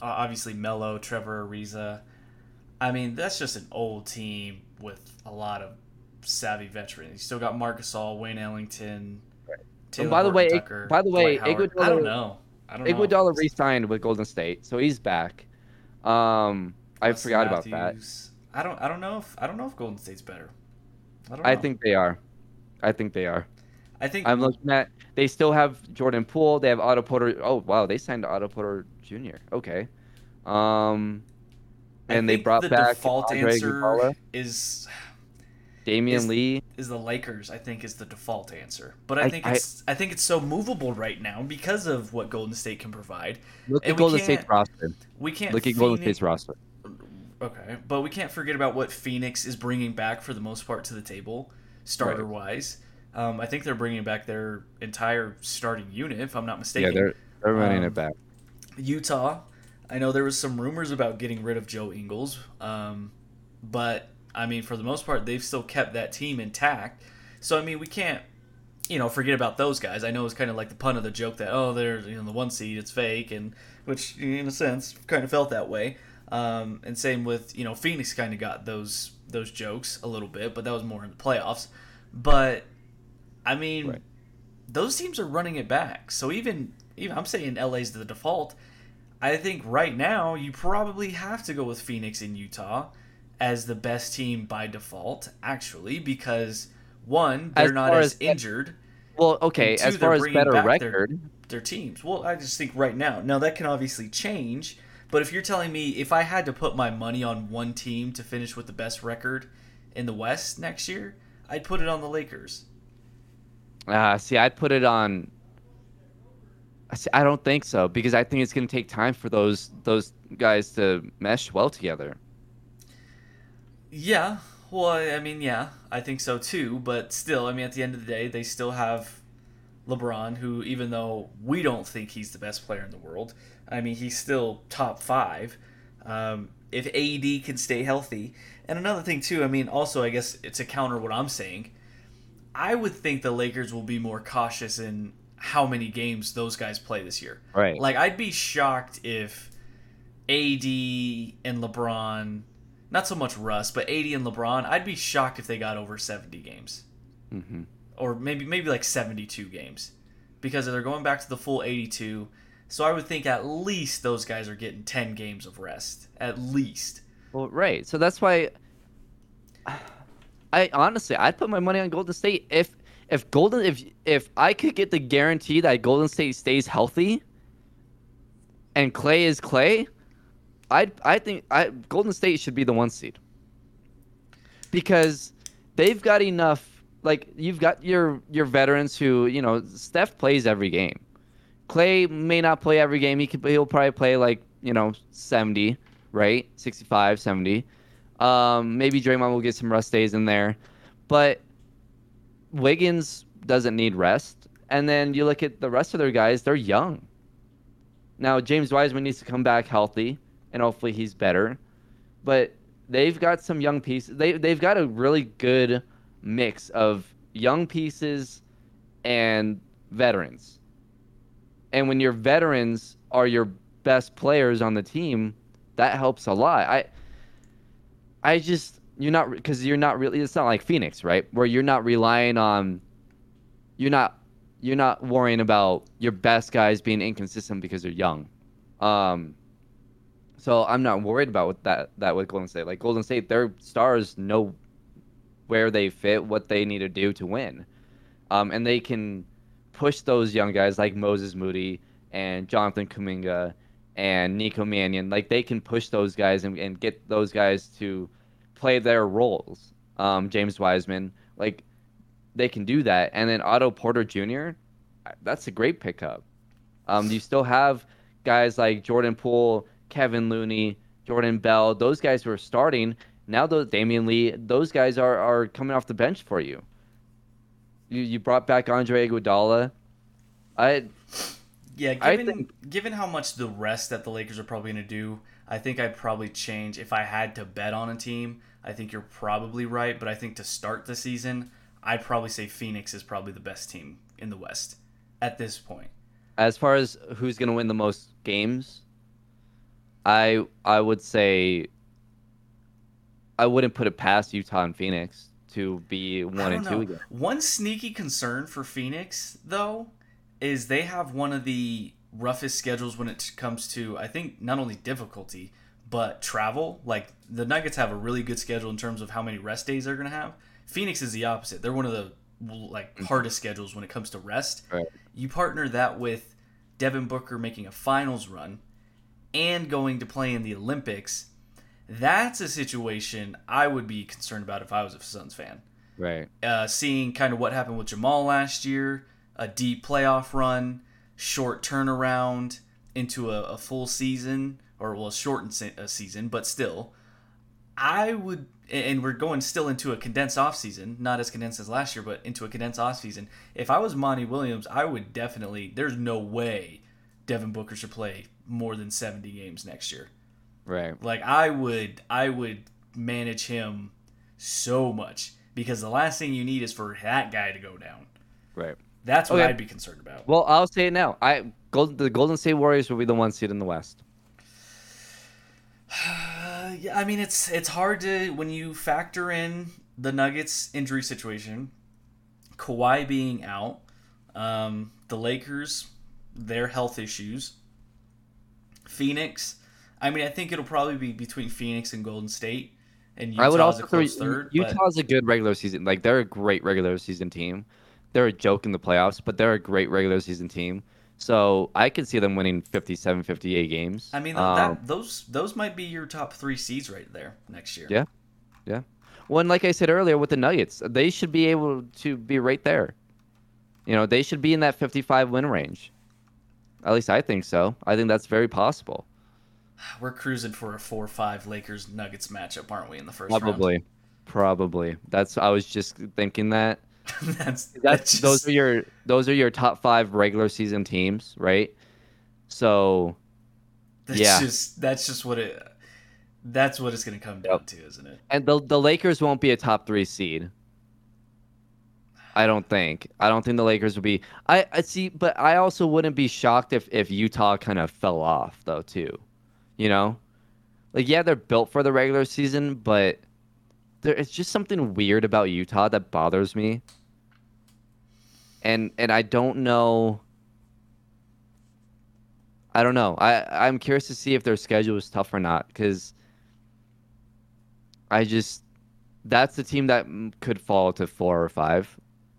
Uh, obviously, Melo, Trevor Ariza. I mean, that's just an old team with a lot of savvy veterans. You still got Marc Gasol, Wayne Ellington, right. Taylor by the way, Tucker, by the way, Iguodala, I don't know. Iguodala re-signed with Golden State, so he's back. Um, I forgot about that. I don't. I don't know if. I don't know if Golden State's better. I, don't know. I think they are. I think they are. I think I'm looking at. They still have Jordan Poole. They have Otto Porter. Oh wow, they signed Otto Porter Junior Okay. Um, and they brought back. The default answer is. Damian Lee is the Lakers. I think is the default answer, but I, I think it's I, I think it's so movable right now because of what Golden State can provide. Look and at Golden State's roster. We can't look at Phoenix, Golden State's roster. Okay, but we can't forget about what Phoenix is bringing back for the most part to the table, starter wise. Right. Um, I think they're bringing back their entire starting unit, if I'm not mistaken. Yeah, they're they're running um, it back. Utah, I know there was some rumors about getting rid of Joe Ingles, um, but. I mean, for the most part, they've still kept that team intact. So, I mean, we can't, you know, forget about those guys. I know it's kind of like the pun of the joke that, oh, they're you know, the one seed, it's fake, and which, in a sense, kind of felt that way. Um, and same with, you know, Phoenix kind of got those those jokes a little bit, but that was more in the playoffs. But, I mean, right. Those teams are running it back. So even, even I'm saying L A's the default. I think right now you probably have to go with Phoenix and Utah as the best team by default, actually, because one, they're as not as, as injured. Well, okay, two, as far as better record, their, their teams. Well, I just think right now. Now that can obviously change, but if you're telling me if I had to put my money on one team to finish with the best record in the West next year, I'd put it on the Lakers. Ah, uh, see, I'd put it on. I don't think so because I think it's going to take time for those those guys to mesh well together. Yeah, well, I mean, yeah, I think so too, but still, I mean, at the end of the day, they still have LeBron, who, even though we don't think he's the best player in the world, I mean, he's still top five, um, if A D can stay healthy. And another thing, too, I mean, also, I guess, to counter what I'm saying, I would think the Lakers will be more cautious in how many games those guys play this year. Right. Like, I'd be shocked if A D and LeBron, not so much Russ, but A D and LeBron, I'd be shocked if they got over seventy games. Mm-hmm. Or maybe maybe like seventy-two games, because they're going back to the full eighty-two. So I would think at least those guys are getting ten games of rest, at least. Well, right. So that's why I honestly, I'd put my money on Golden State. If if Golden if if I could get the guarantee that Golden State stays healthy and Clay is Clay, I'd I think I Golden State should be the one seed. Because they've got enough. Like, you've got your your veterans who, you know, Steph plays every game. Clay may not play every game. He could, he'll probably play, like, you know, seventy, right? sixty-five, seventy. Um, maybe Draymond will get some rest days in there. But Wiggins doesn't need rest. And then you look at the rest of their guys, they're young. Now, James Wiseman needs to come back healthy, and hopefully he's better. But they've got some young pieces. They, they've got a really good mix of young pieces and veterans, and when your veterans are your best players on the team, that helps a lot. I, I just you're not because you're not really. It's not like Phoenix, right? Where you're not relying on, you're not you're not worrying about your best guys being inconsistent because they're young. Um, so I'm not worried about that that with Golden State. Like Golden State, their stars know where they fit, what they need to do to win. Um, and they can push those young guys like Moses Moody and Jonathan Kuminga and Nico Mannion. Like, they can push those guys and, and get those guys to play their roles. Um, James Wiseman, like, they can do that. And then Otto Porter Junior, that's a great pickup. Um, you still have guys like Jordan Poole, Kevin Looney, Jordan Bell. Those guys who are starting. Now, those Damian Lee, those guys are, are coming off the bench for you. You you brought back Andre Iguodala. I yeah. Given I think, given how much the rest that the Lakers are probably going to do, I think I'd probably change if I had to bet on a team. I think you're probably right, but I think to start the season, I'd probably say Phoenix is probably the best team in the West at this point. As far as who's going to win the most games, I I would say. I wouldn't put it past Utah and Phoenix to be one and two again. One sneaky concern for Phoenix, though, is they have one of the roughest schedules when it comes to, I think, not only difficulty, but travel. Like, the Nuggets have a really good schedule in terms of how many rest days they're going to have. Phoenix is the opposite. They're one of the like hardest schedules when it comes to rest. Right. You partner that with Devin Booker making a finals run and going to play in the Olympics. That's a situation I would be concerned about if I was a Suns fan. Right. Uh, seeing kind of what happened with Jamal last year, a deep playoff run, short turnaround into a, a full season, or well, a shortened se- a season, but still, I would, and we're going still into a condensed offseason, not as condensed as last year, but into a condensed offseason. If I was Monty Williams, I would definitely, there's no way Devin Booker should play more than seventy games next year. Right. Like, I would I would manage him so much, because the last thing you need is for that guy to go down. Right. That's what okay. I'd be concerned about. Well, I'll say it now. I Gold, the Golden State Warriors will be the one seed in the West. yeah, I mean, it's it's hard to, when you factor in the Nuggets injury situation, Kawhi being out, um, the Lakers, their health issues, Phoenix. I mean, I think it'll probably be between Phoenix and Golden State, and Utah's I would also a close throw, third. Utah's but... a good regular season. Like, they're a great regular season team. They're a joke in the playoffs, but they're a great regular season team. So I could see them winning fifty-seven, fifty-eight games. I mean, um, that, those those might be your top three seeds right there next year. Yeah, yeah. Well, and like I said earlier with the Nuggets, they should be able to be right there. You know, they should be in that fifty-five win range. At least I think so. I think that's very possible. We're cruising for a four five Lakers Nuggets matchup, aren't we, in the first probably, round? Probably. Probably. That's I was just thinking that. that's, that's that's just... those are your those are your top five regular season teams, right? So that's yeah. just that's just what it that's what it's gonna come down yep. to, isn't it? And the the Lakers won't be a top three seed. I don't think. I don't think the Lakers would be. I, I see, but I also wouldn't be shocked if, if Utah kind of fell off, though, too. You know? Like, yeah, they're built for the regular season, but there it's just something weird about Utah that bothers me. And and I don't know. I don't know. I, I'm curious to see if their schedule is tough or not, because I just... That's the team that could fall to four or five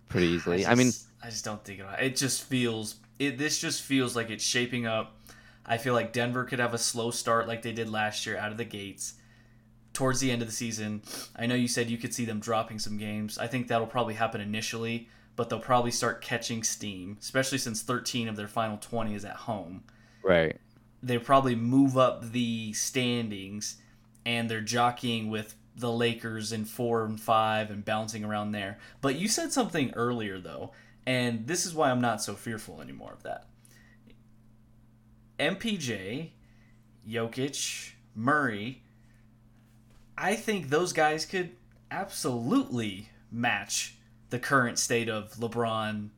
pretty easily. I, just, I mean, I just don't think about it. It just feels it. This just feels like it's shaping up. I feel like Denver could have a slow start like they did last year out of the gates towards the end of the season. I know you said you could see them dropping some games. I think that'll probably happen initially, but they'll probably start catching steam, especially since thirteen of their final twenty is at home. Right. They probably move up the standings, and they're jockeying with the Lakers in four and five and bouncing around there. But you said something earlier, though, and this is why I'm not so fearful anymore of that. M P J, Jokic, Murray, I think those guys could absolutely match the current state of LeBron,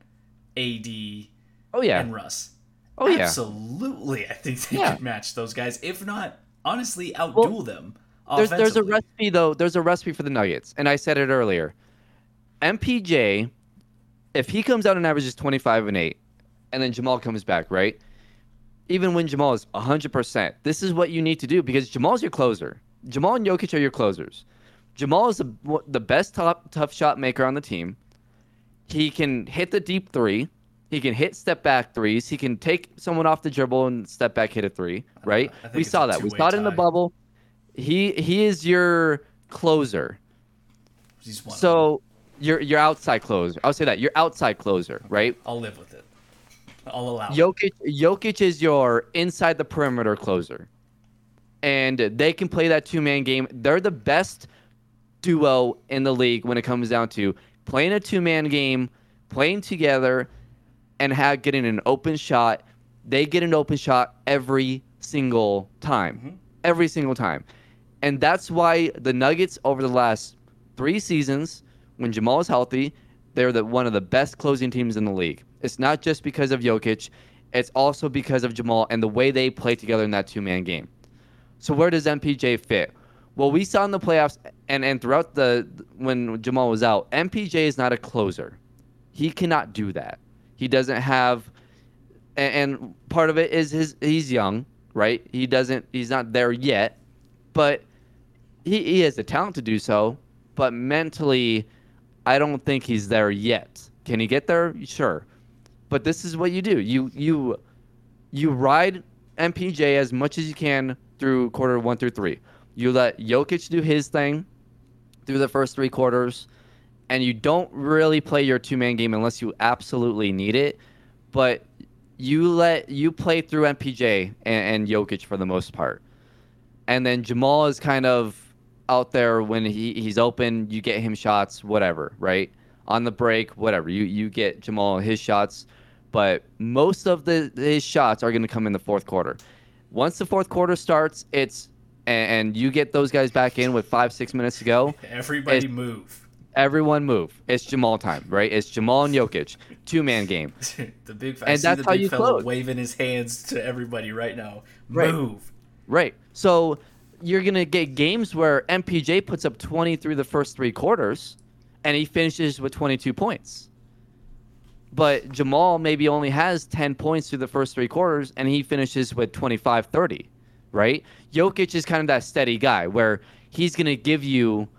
A D, oh, yeah. and Russ. Oh, yeah. Absolutely, I think they yeah. could match those guys. If not, honestly, outduel well, them. There's there's a recipe, though. There's a recipe for the Nuggets, and I said it earlier. M P J, if he comes out and averages twenty-five and eight, and then Jamal comes back, right? Even when Jamal is one hundred percent, this is what you need to do, because Jamal's your closer. Jamal and Jokic are your closers. Jamal is the, the best top, tough shot maker on the team. He can hit the deep three. He can hit step-back threes. He can take someone off the dribble and step-back hit a three, right? Uh, we saw that. We saw it in the bubble. He he is your closer. He's one so your your outside closer. I'll say that. Your outside closer, okay. right? I'll live with it. I'll allow Jokic, it. Jokic is your inside the perimeter closer. And they can play that two-man game. They're the best duo in the league when it comes down to playing a two-man game, playing together, and have, getting an open shot. They get an open shot every single time. Mm-hmm. Every single time. And that's why the Nuggets over the last three seasons, when Jamal is healthy, they're the, one of the best closing teams in the league. It's not just because of Jokic. It's also because of Jamal and the way they play together in that two-man game. So where does M P J fit? Well, we saw in the playoffs and, and throughout the when Jamal was out, M P J is not a closer. He cannot do that. He doesn't have – and part of it is his he's young, right? He doesn't – he's not there yet, but – He, he has the talent to do so, but mentally, I don't think he's there yet. Can he get there? Sure. But this is what you do. You you you ride M P J as much as you can through quarter one through three. You let Jokic do his thing through the first three quarters, and you don't really play your two-man game unless you absolutely need it. But you let you play through M P J and, and Jokic for the most part. And then Jamal is kind of out there when he, he's open, you get him shots, whatever, right? On the break, whatever. You you get Jamal his shots, but most of the his shots are going to come in the fourth quarter. Once the fourth quarter starts, it's and, and you get those guys back in with five, six minutes to go. Everybody it's, move. Everyone move. It's Jamal time, right? It's Jamal and Jokic. Two-man game. the big, I and see that's the big fella close. Waving his hands to everybody right now. Move. Right. right. So you're going to get games where M P J puts up twenty through the first three quarters, and he finishes with twenty-two points. But Jamal maybe only has ten points through the first three quarters, and he finishes with twenty-five thirty, right? Jokic is kind of that steady guy where he's going to give you,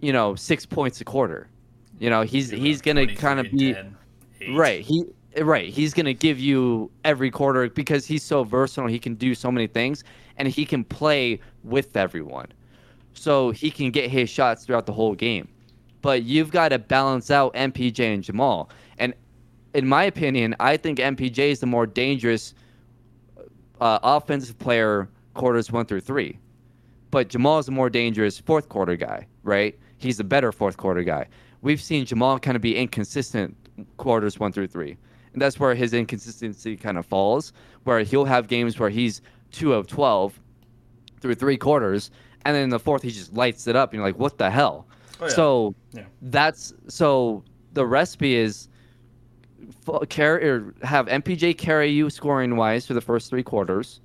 you know, six points a quarter. You know, he's he's going to kind of be – right, he – Right, he's going to give you every quarter because he's so versatile. He can do so many things, and he can play with everyone. So he can get his shots throughout the whole game. But you've got to balance out M P J and Jamal. And in my opinion, I think M P J is the more dangerous uh, offensive player quarters one through three. But Jamal is the more dangerous fourth quarter guy, right? He's the better fourth quarter guy. We've seen Jamal kind of be inconsistent quarters one through three. And that's where his inconsistency kind of falls, where he'll have games where he's two of twelve through three quarters, and then in the fourth he just lights it up, and you're like, what the hell? Oh, yeah. So yeah. that's so the recipe is carry or have M P J carry you scoring wise for the first three quarters,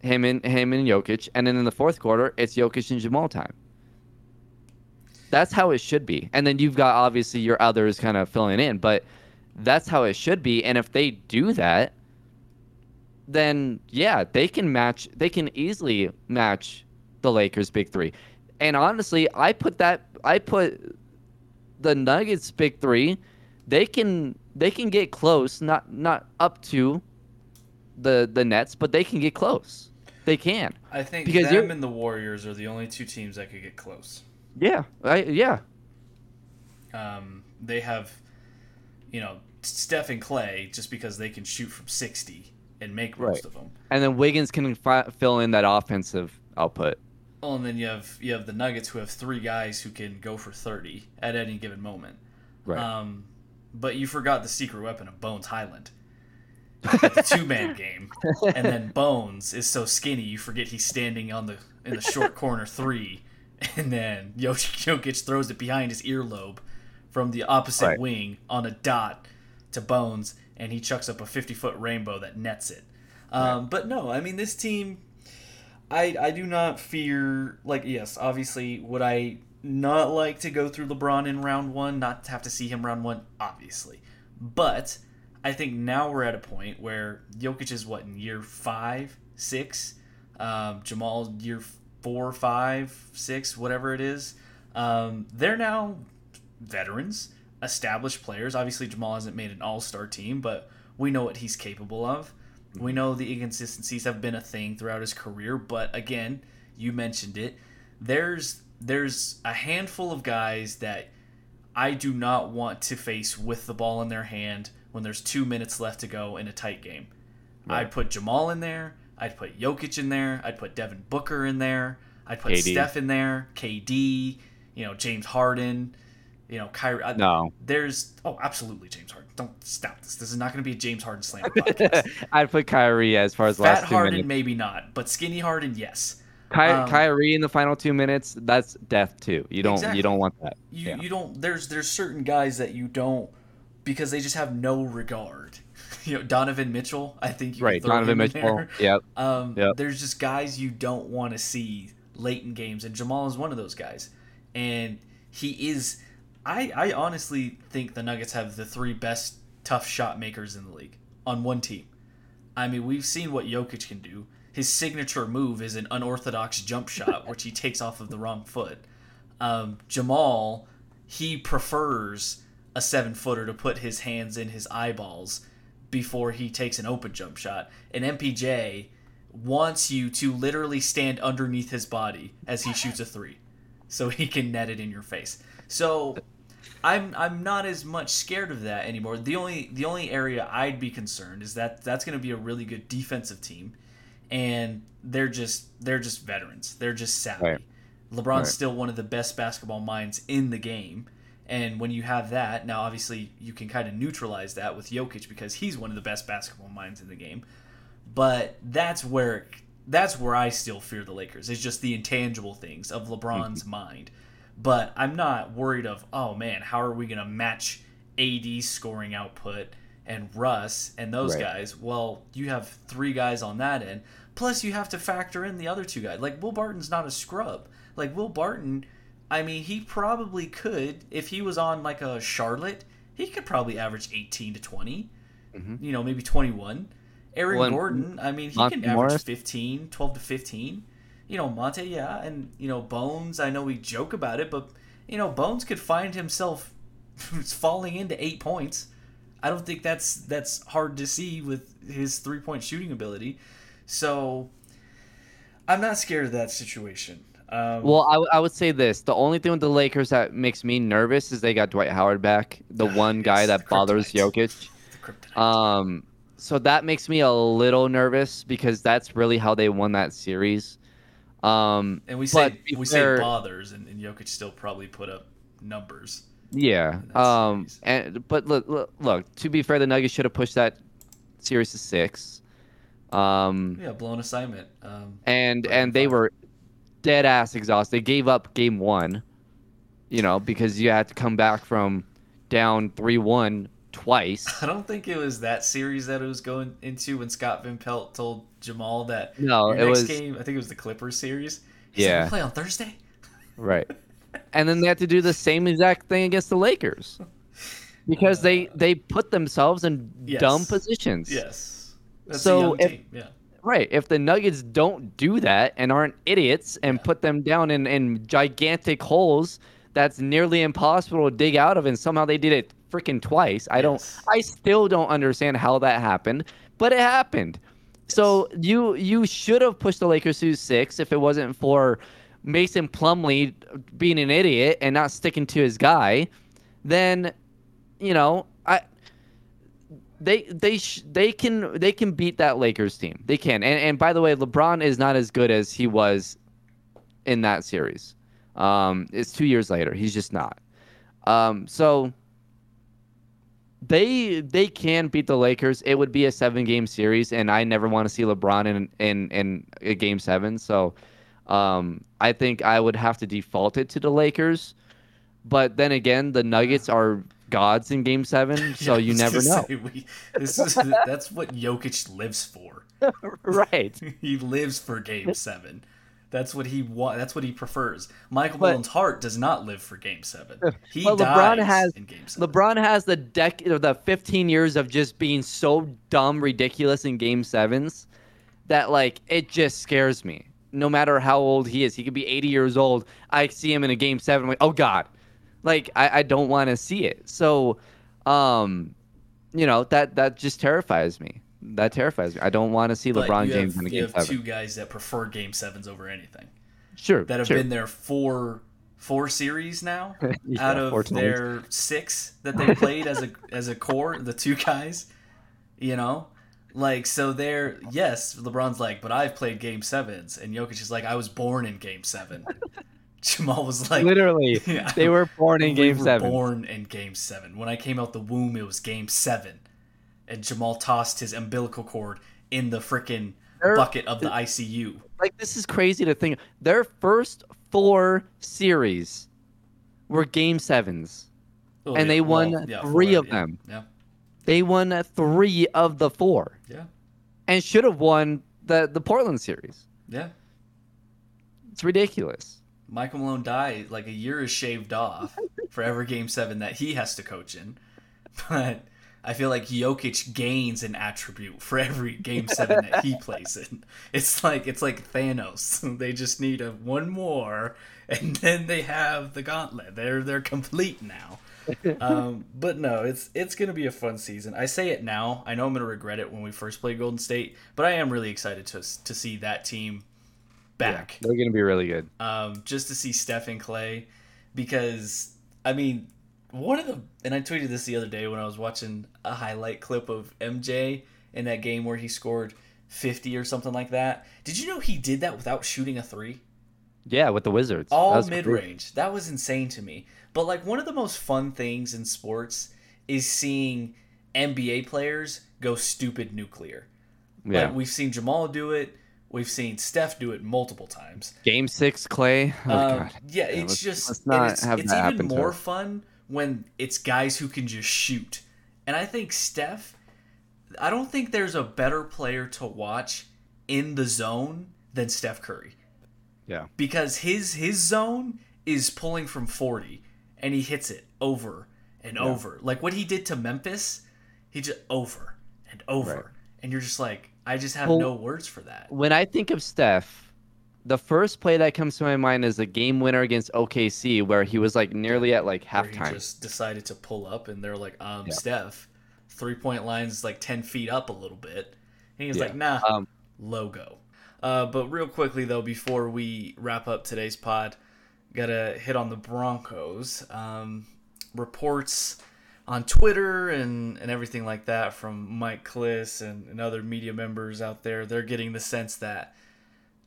him and him and Jokic, and then in the fourth quarter it's Jokic and Jamal time. That's how it should be. And then you've got obviously your others kind of filling in, but that's how it should be. And if they do that, then yeah, they can match. They can easily match the Lakers' big three. And honestly, I put that. I put the Nuggets' big three. They can. They can get close. Not not up to the the Nets, but they can get close. They can. I think because them and the Warriors are the only two teams that could get close. Yeah. I, yeah. Um. They have, you know, Steph and Clay, just because they can shoot from sixty and make most right. of them. And then Wiggins can fi- fill in that offensive output. Well, and then you have you have the Nuggets, who have three guys who can go for thirty at any given moment. Right. Um, but you forgot the secret weapon of Bones Hyland. The two-man game. And then Bones is so skinny, you forget he's standing on the in the short corner three. And then Jokic throws it behind his earlobe from the opposite right. wing on a dot to Bones, and he chucks up a fifty-foot rainbow that nets it. Um, right. But no, I mean, this team, I I do not fear, like, yes, obviously, would I not like to go through LeBron in round one, not have to see him round one? Obviously. But I think now we're at a point where Jokic is, what, in year five, six? Um, Jamal, year four, five, six, whatever it is. Um, they're now veterans, established players. Obviously, Jamal hasn't made an all-star team, but we know what he's capable of. We know the inconsistencies have been a thing throughout his career, but again, you mentioned it. There's there's a handful of guys that I do not want to face with the ball in their hand when there's two minutes left to go in a tight game. Right. I'd put Jamal in there. I'd put Jokic in there. I'd put Devin Booker in there. I'd put K D. Steph in there. K D, you know, James Harden. You know, Kyrie. I, no. There's. Oh, absolutely, James Harden. Don't stop this. This is not going to be a James Harden slander podcast. I'd put Kyrie as far as Fat last two Harden, minutes. Fat Harden, maybe not, but skinny Harden, yes. Ky- um, Kyrie in the final two minutes, that's death too. You don't. Exactly. You don't want that. You yeah. you don't. There's there's certain guys that you don't, because they just have no regard. You know, Donovan Mitchell. I think you right. Can throw Donovan Mitchell. Yeah. Um. Yep. There's just guys you don't want to see late in games, and Jamal is one of those guys, and he is. I, I honestly think the Nuggets have the three best tough shot makers in the league on one team. I mean, we've seen what Jokic can do. His signature move is an unorthodox jump shot, which he takes off of the wrong foot. Um, Jamal, he prefers a seven-footer to put his hands in his eyeballs before he takes an open jump shot. And M P J wants you to literally stand underneath his body as he shoots a three so he can net it in your face. So I'm I'm not as much scared of that anymore. The only the only area I'd be concerned is that that's going to be a really good defensive team, and they're just they're just veterans. They're just savvy. Right. LeBron's right. still one of the best basketball minds in the game, and when you have that, now obviously you can kind of neutralize that with Jokic because he's one of the best basketball minds in the game. But that's where that's where I still fear the Lakers. It's just the intangible things of LeBron's mm-hmm. mind. But I'm not worried of, oh, man, how are we going to match A D's scoring output and Russ and those right. guys? Well, you have three guys on that end. Plus, you have to factor in the other two guys. Like, Will Barton's not a scrub. Like, Will Barton, I mean, he probably could, if he was on, like, a Charlotte, he could probably average eighteen to twenty, mm-hmm. you know, maybe twenty-one. Aaron well, Gordon, I mean, he Monty can average Morris. fifteen, twelve to fifteen. You know, Monte, yeah, and, you know, Bones, I know we joke about it, but, you know, Bones could find himself falling into eight points. I don't think that's that's hard to see with his three-point shooting ability. So I'm not scared of that situation. Um, well, I, w- I would say this. The only thing with the Lakers that makes me nervous is they got Dwight Howard back, the one guy that bothers Jokic. Um, so that makes me a little nervous because that's really how they won that series. Um, and we say we say bothers, and, and Jokic still probably put up numbers. Yeah. Um. Series. And but look, look, look. To be fair, the Nuggets should have pushed that series to six. Um. Yeah, blown assignment. Um. And and they were dead ass exhausted. They gave up game one. You know, because you had to come back from down three one twice. I don't think it was that series that it was going into when Scott Van Pelt told Jamal that no, your it next was, game, I think it was the Clippers series. He yeah. said, we play on Thursday? Right. And then they had to do the same exact thing against the Lakers because uh, they, they put themselves in yes. dumb positions. Yes. That's so a young if, team. Yeah. Right. If the Nuggets don't do that and aren't idiots and yeah. put them down in, in gigantic holes that's nearly impossible to dig out of, and somehow they did it freaking twice. I don't. Yes. I still don't understand how that happened, but it happened. Yes. So you you should have pushed the Lakers to six if it wasn't for Mason Plumlee being an idiot and not sticking to his guy. Then, you know, I they they sh- they can they can beat that Lakers team. They can. And and by the way, LeBron is not as good as he was in that series. Um, it's two years later. He's just not. Um, so they they can beat the Lakers. It would be a seven game series, and I never want to see LeBron in in in a game seven. So. Um, I think I would have to default it to the Lakers, but then again, the Nuggets are gods in Game Seven, so yeah, you never know. Say, we, this is that's what Jokic lives for, right? He lives for Game Seven. That's what he wa- That's what he prefers. Michael Maloney's heart does not live for Game Seven. He well, dies LeBron has, in Game Seven. LeBron has the dec- the fifteen years of just being so dumb, ridiculous in Game Sevens that like it just scares me. No matter how old he is, he could be eighty years old. I see him in a game seven. I'm like, oh God, like I, I don't want to see it. So, um, you know, that, that just terrifies me. That terrifies me. I don't want to see but LeBron James have, in a game you have seven. Two guys that prefer game sevens over anything. Sure. That have sure. been there for four series now yeah, out of their times. six that they played as a, as a core, the two guys, you know, like, so there, yes, LeBron's like, but I've played game sevens. And Jokic is like, I was born in game seven. Jamal was like, literally, yeah, they were born in game seven. They were born in game seven. When I came out the womb, it was game seven. And Jamal tossed his umbilical cord in the freaking bucket of the I C U. Like, this is crazy to think. Their first four series were game sevens. Oh, and yeah, they won well, yeah, three of yeah, them. Yeah. They won three of the four. Yeah. And should have won the, the Portland series. Yeah. It's ridiculous. Michael Malone died. Like, a year is shaved off for every game seven that he has to coach in. But I feel like Jokic gains an attribute for every game seven that he plays in. It's like it's like Thanos. They just need a, one more, and then they have the gauntlet. They're they're complete now. um, but no, it's it's going to be a fun season. I say it now. I know I'm going to regret it when we first play Golden State, but I am really excited to to see that team back. Yeah, they're going to be really good. Um, just to see Steph and Clay, because I mean, one of the and I tweeted this the other day when I was watching a highlight clip of M J in that game where he scored fifty or something like that. Did you know he did that without shooting a three? Yeah, with the Wizards. All mid-range. That was insane to me. But, like, one of the most fun things in sports is seeing N B A players go stupid nuclear. Yeah. Like, we've seen Jamal do it. We've seen Steph do it multiple times. Game six, Clay. Oh, um, God. Yeah, yeah, it's let's, just let's not it's, have it's that even more fun when it's guys who can just shoot. And I think Steph, I don't think there's a better player to watch in the zone than Steph Curry. Yeah. Because his his zone is pulling from forty, and he hits it over and yeah. over. Like what he did to Memphis, he just over and over. Right. And you're just like, I just have well, no words for that. When I think of Steph, the first play that comes to my mind is the game winner against O K C where he was like nearly at like halftime. He just decided to pull up, and they're like, um, yeah. Steph, three-point line's like ten feet up a little bit. And he's yeah. like, nah, um, logo. Uh, but real quickly, though, before we wrap up today's pod, got to hit on the Broncos. Um, reports on Twitter and, and everything like that from Mike Kliss and, and other media members out there, they're getting the sense that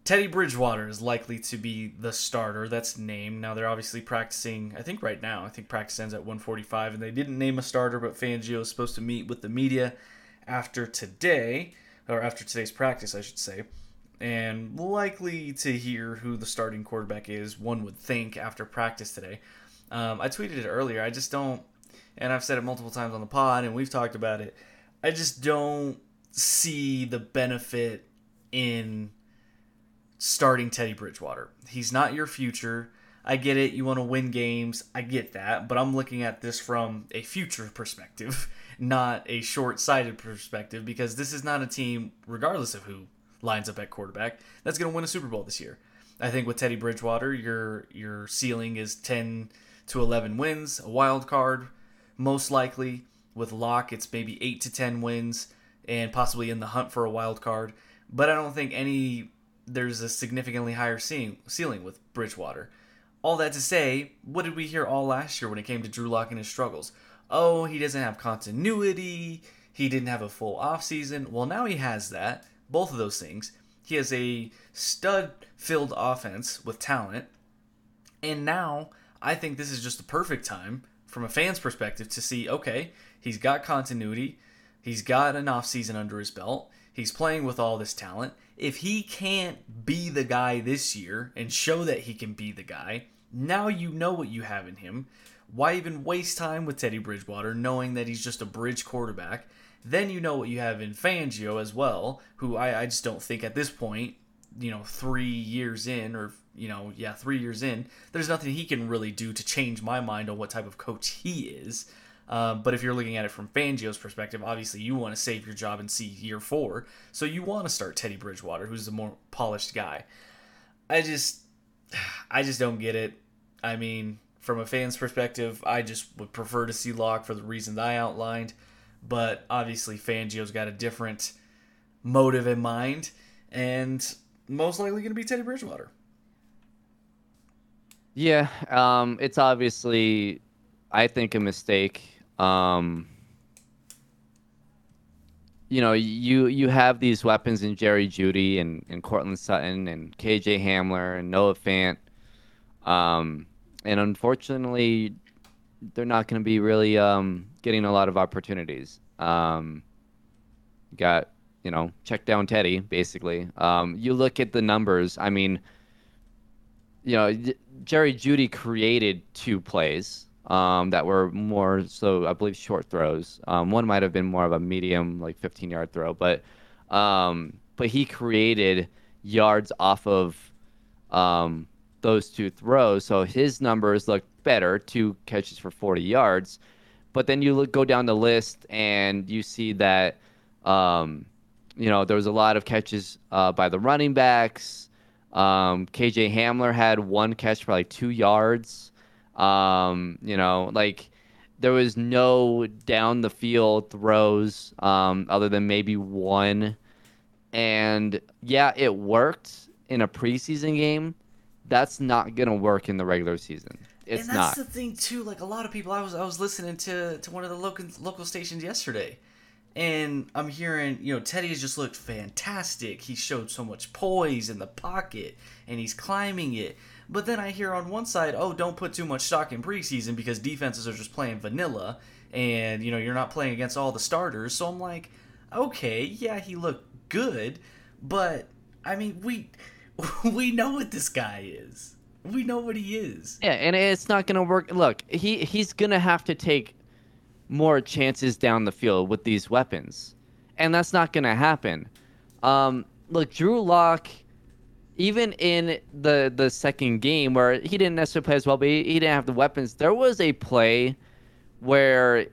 Teddy Bridgewater is likely to be the starter. That's named. Now, they're obviously practicing, I think right now, I think practice ends at one forty-five, and they didn't name a starter, but Fangio is supposed to meet with the media after today, or after today's practice, I should say. And likely to hear who the starting quarterback is, one would think, after practice today. Um, I tweeted it earlier. I just don't and I've said it multiple times on the pod, and we've talked about it. I just don't see the benefit in starting Teddy Bridgewater. He's not your future. I get it. You want to win games. I get that. But I'm looking at this from a future perspective, not a short-sighted perspective, because this is not a team, regardless of who lines up at quarterback, that's going to win a Super Bowl this year. I think with Teddy Bridgewater, your your ceiling is ten to eleven wins, a wild card, most likely. With Lock, it's maybe eight to ten wins and possibly in the hunt for a wild card. But I don't think any there's a significantly higher ceiling with Bridgewater. All that to say, what did we hear all last year when it came to Drew Lock and his struggles? Oh, he doesn't have continuity. He didn't have a full offseason. Well, now he has that. Both of those things. He has a stud-filled offense with talent. And now I think this is just the perfect time from a fan's perspective to see, okay, he's got continuity. He's got an offseason under his belt. He's playing with all this talent. If he can't be the guy this year and show that he can be the guy, now you know what you have in him. Why even waste time with Teddy Bridgewater knowing that he's just a bridge quarterback? Then you know what you have in Fangio as well, who I, I just don't think at this point, you know, three years in or, you know, yeah, three years in, there's nothing he can really do to change my mind on what type of coach he is. Uh, but if you're looking at it from Fangio's perspective, obviously you want to save your job and see year four. So you want to start Teddy Bridgewater, who's the more polished guy. I just, I just don't get it. I mean, from a fan's perspective, I just would prefer to see Lock for the reasons I outlined. But obviously Fangio's got a different motive in mind and most likely going to be Teddy Bridgewater. Yeah, um, it's obviously, I think, a mistake. Um, you know, you you have these weapons in Jerry Jeudy and, and Cortland Sutton and K J Hamler and Noah Fant. Um, and unfortunately, they're not going to be really um, getting a lot of opportunities. Um, got, you know, check down Teddy, basically. Um, you look at the numbers. I mean, you know, Jerry Jeudy created two plays. Um, that were more so, I believe, short throws. Um, one might have been more of a medium, like fifteen-yard throw, but um, but he created yards off of um, those two throws, so his numbers look better, two catches for forty yards. But then you look, go down the list, and you see that um, you know there was a lot of catches uh, by the running backs. Um, K J Hamler had one catch for like two yards. Um, you know, like there was no down the field throws, um, other than maybe one. And yeah, it worked in a preseason game. That's not going to work in the regular season. It's not. And that's not. The thing too. Like a lot of people, I was, I was listening to, to one of the local, local stations yesterday and I'm hearing, you know, Teddy has just looked fantastic. He showed so much poise in the pocket and he's climbing it. But then I hear on one side, oh, don't put too much stock in preseason because defenses are just playing vanilla and, you know, you're not playing against all the starters. So I'm like, okay, yeah, he looked good, but, I mean, we we know what this guy is. We know what he is. Yeah, and it's not going to work. Look, he, he's going to have to take more chances down the field with these weapons, and that's not going to happen. Um, look, Drew Lock. Even in the, the second game where he didn't necessarily play as well, but he, he didn't have the weapons, there was a play where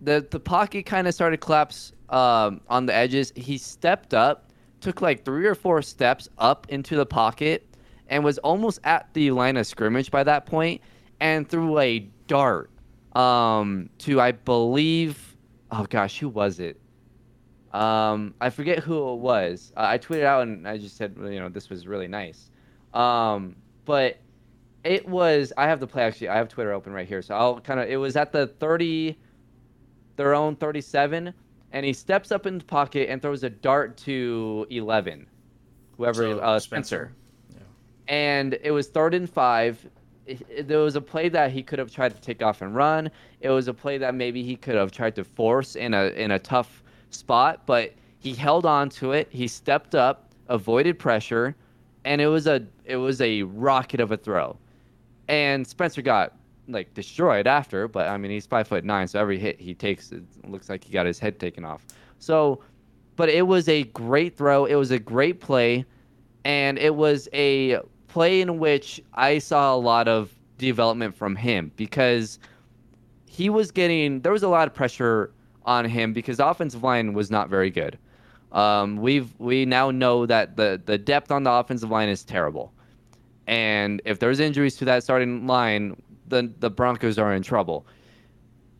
the the pocket kind of started to collapse um, on the edges. He stepped up, took like three or four steps up into the pocket, and was almost at the line of scrimmage by that point, and threw a dart um, to, I believe, oh gosh, who was it? Um, I forget who it was. Uh, I tweeted out and I just said, you know, this was really nice. Um, but it was, I have the play actually, I have Twitter open right here. So I'll kind of, it was at the thirty, their own thirty-seven. And he steps up in the pocket and throws a dart to eleven, whoever, so, uh, Spencer. Spencer. Yeah. And it was third and five. It, it, there was a play that he could have tried to take off and run. It was a play that maybe he could have tried to force in a, in a tough spot, but he held on to it. He stepped up, avoided pressure, and it was a it was a rocket of a throw. And Spencer got like destroyed after, but I mean, he's five foot nine, so every hit he takes, it looks like he got his head taken off. So, but it was a great throw. It was a great play. And it was a play in which I saw a lot of development from him, because he was getting, there was a lot of pressure on him because the offensive line was not very good. Um, we've, we now know that the, the depth on the offensive line is terrible. And if there's injuries to that starting line, then the Broncos are in trouble.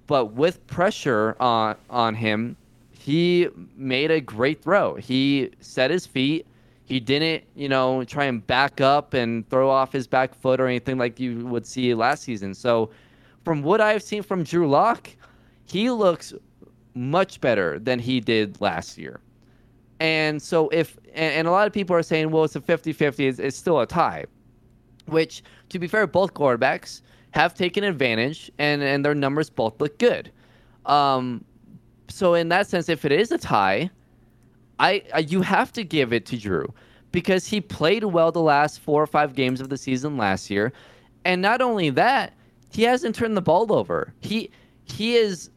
But with pressure on, on him, he made a great throw. He set his feet. He didn't, you know, try and back up and throw off his back foot or anything like you would see last season. So from what I've seen from Drew Lock, he looks much better than he did last year. And so if and, and a lot of people are saying, well, it's a fifty-fifty. It's, it's still a tie, which, to be fair, both quarterbacks have taken advantage and, and their numbers both look good. Um, so in that sense, if it is a tie, I, I you have to give it to Drew, because he played well the last four or five games of the season last year. And not only that, he hasn't turned the ball over. He he is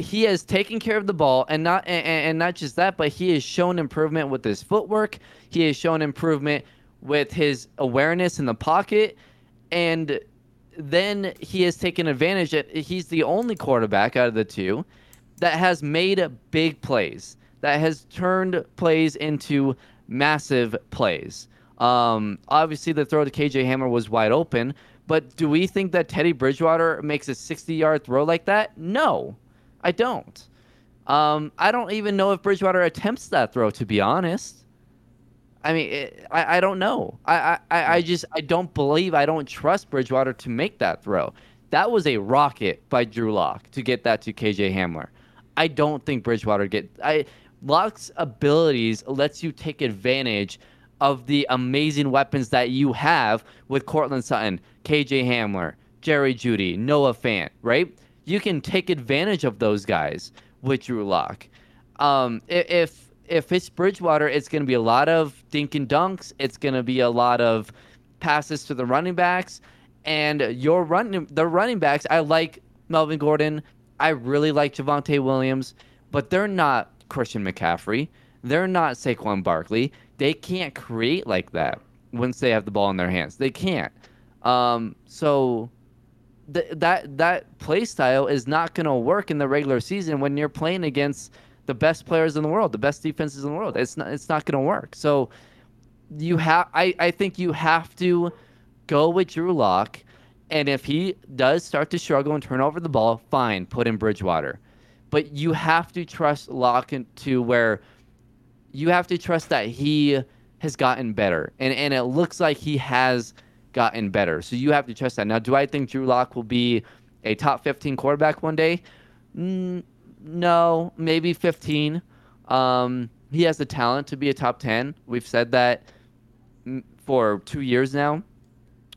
he has taken care of the ball, and not and, and not just that, but he has shown improvement with his footwork. He has shown improvement with his awareness in the pocket, and then he has taken advantage. He's the only quarterback out of the two that has made big plays, that has turned plays into massive plays. Um, obviously, the throw to K J Hamler was wide open, but do we think that Teddy Bridgewater makes a sixty-yard throw like that? No, I don't. Um, I don't even know if Bridgewater attempts that throw, to be honest. I mean, it, I, I don't know. I, I, I just I don't believe, I don't trust Bridgewater to make that throw. That was a rocket by Drew Lock to get that to K J Hamler. I don't think Bridgewater get. I, Lock's abilities lets you take advantage of the amazing weapons that you have with Cortland Sutton, K J Hamler, Jerry Jeudy, Noah Fant, right? You can take advantage of those guys with Drew Lock. Um, if if it's Bridgewater, it's going to be a lot of dink and dunks. It's going to be a lot of passes to the running backs, and your running the running backs. I like Melvin Gordon. I really like Javonte Williams, but they're not Christian McCaffrey. They're not Saquon Barkley. They can't create like that once they have the ball in their hands. They can't. Um, so th- that that play style is not going to work in the regular season when you're playing against the best players in the world, the best defenses in the world. It's not it's not going to work. So you have I, I think you have to go with Drew Lock. And if he does start to struggle and turn over the ball, fine, put in Bridgewater. But you have to trust Lock to where you have to trust that he has gotten better. And and it looks like he has gotten better. So you have to trust that. Now, do I think Drew Lock will be a top fifteen quarterback one day? Mm, no, maybe fifteen. Um, he has the talent to be a top ten. We've said that for two years now.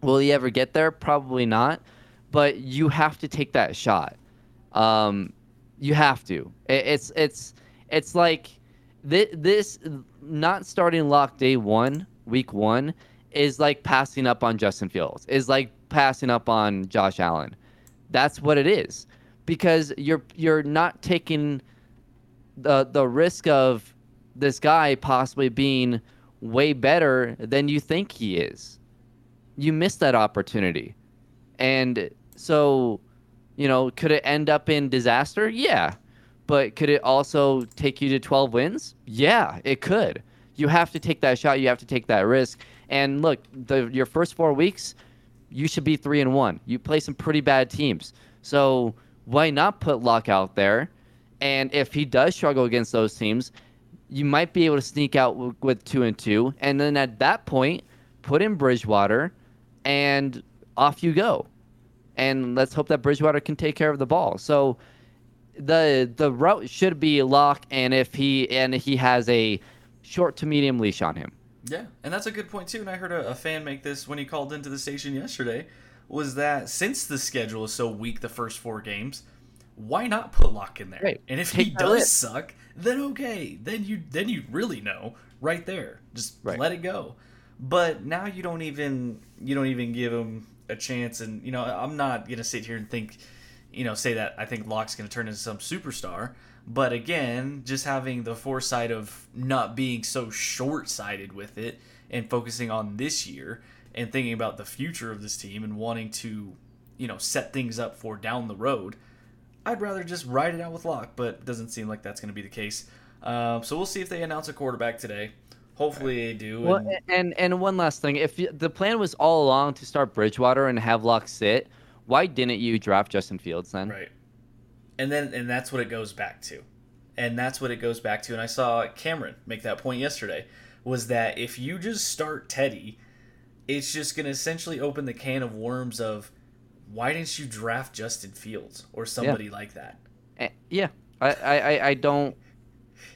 Will he ever get there? Probably not. But you have to take that shot. Um, you have to. It, it's it's it's like th- this not starting Lock day one, week one, is like passing up on Justin Fields. Is like passing up on Josh Allen. That's what it is, because you're you're not taking the the risk of this guy possibly being way better than you think he is. You missed that opportunity. And so, you know, could it end up in disaster? Yeah. But could it also take you to twelve wins? Yeah, it could. You have to take that shot. You have to take that risk. And look, the, your first four weeks, you should be three and one. You play some pretty bad teams. So why not put Lock out there? And if he does struggle against those teams, you might be able to sneak out w- with two and two. And then at that point, put in Bridgewater, and off you go. And let's hope that Bridgewater can take care of the ball. So the the route should be Lock, and if he and he has a short to medium leash on him. Yeah, and that's a good point too. And I heard a, a fan make this when he called into the station yesterday, was that since the schedule is so weak the first four games, why not put Lock in there? Right. And if take he does lip. suck, then okay. Then you then you really know right there. Just right. let it go. But now you don't even you don't even give him a chance. And, you know, I'm not going to sit here and think, you know, say that I think Lock's going to turn into some superstar. But again, just having the foresight of not being so short-sighted with it and focusing on this year and thinking about the future of this team and wanting to, you know, set things up for down the road, I'd rather just ride it out with Lock, but it doesn't seem like that's going to be the case. Uh, so we'll see if they announce a quarterback today. Hopefully they do. And... Well, and, and one last thing. If you, the plan was all along to start Bridgewater and have Lock sit, why didn't you draft Justin Fields then? Right. And then and that's what it goes back to. And that's what it goes back to. And I saw Cameron make that point yesterday, was that if you just start Teddy, it's just going to essentially open the can of worms of, why didn't you draft Justin Fields or somebody yeah. like that? Uh, yeah. I, I, I don't...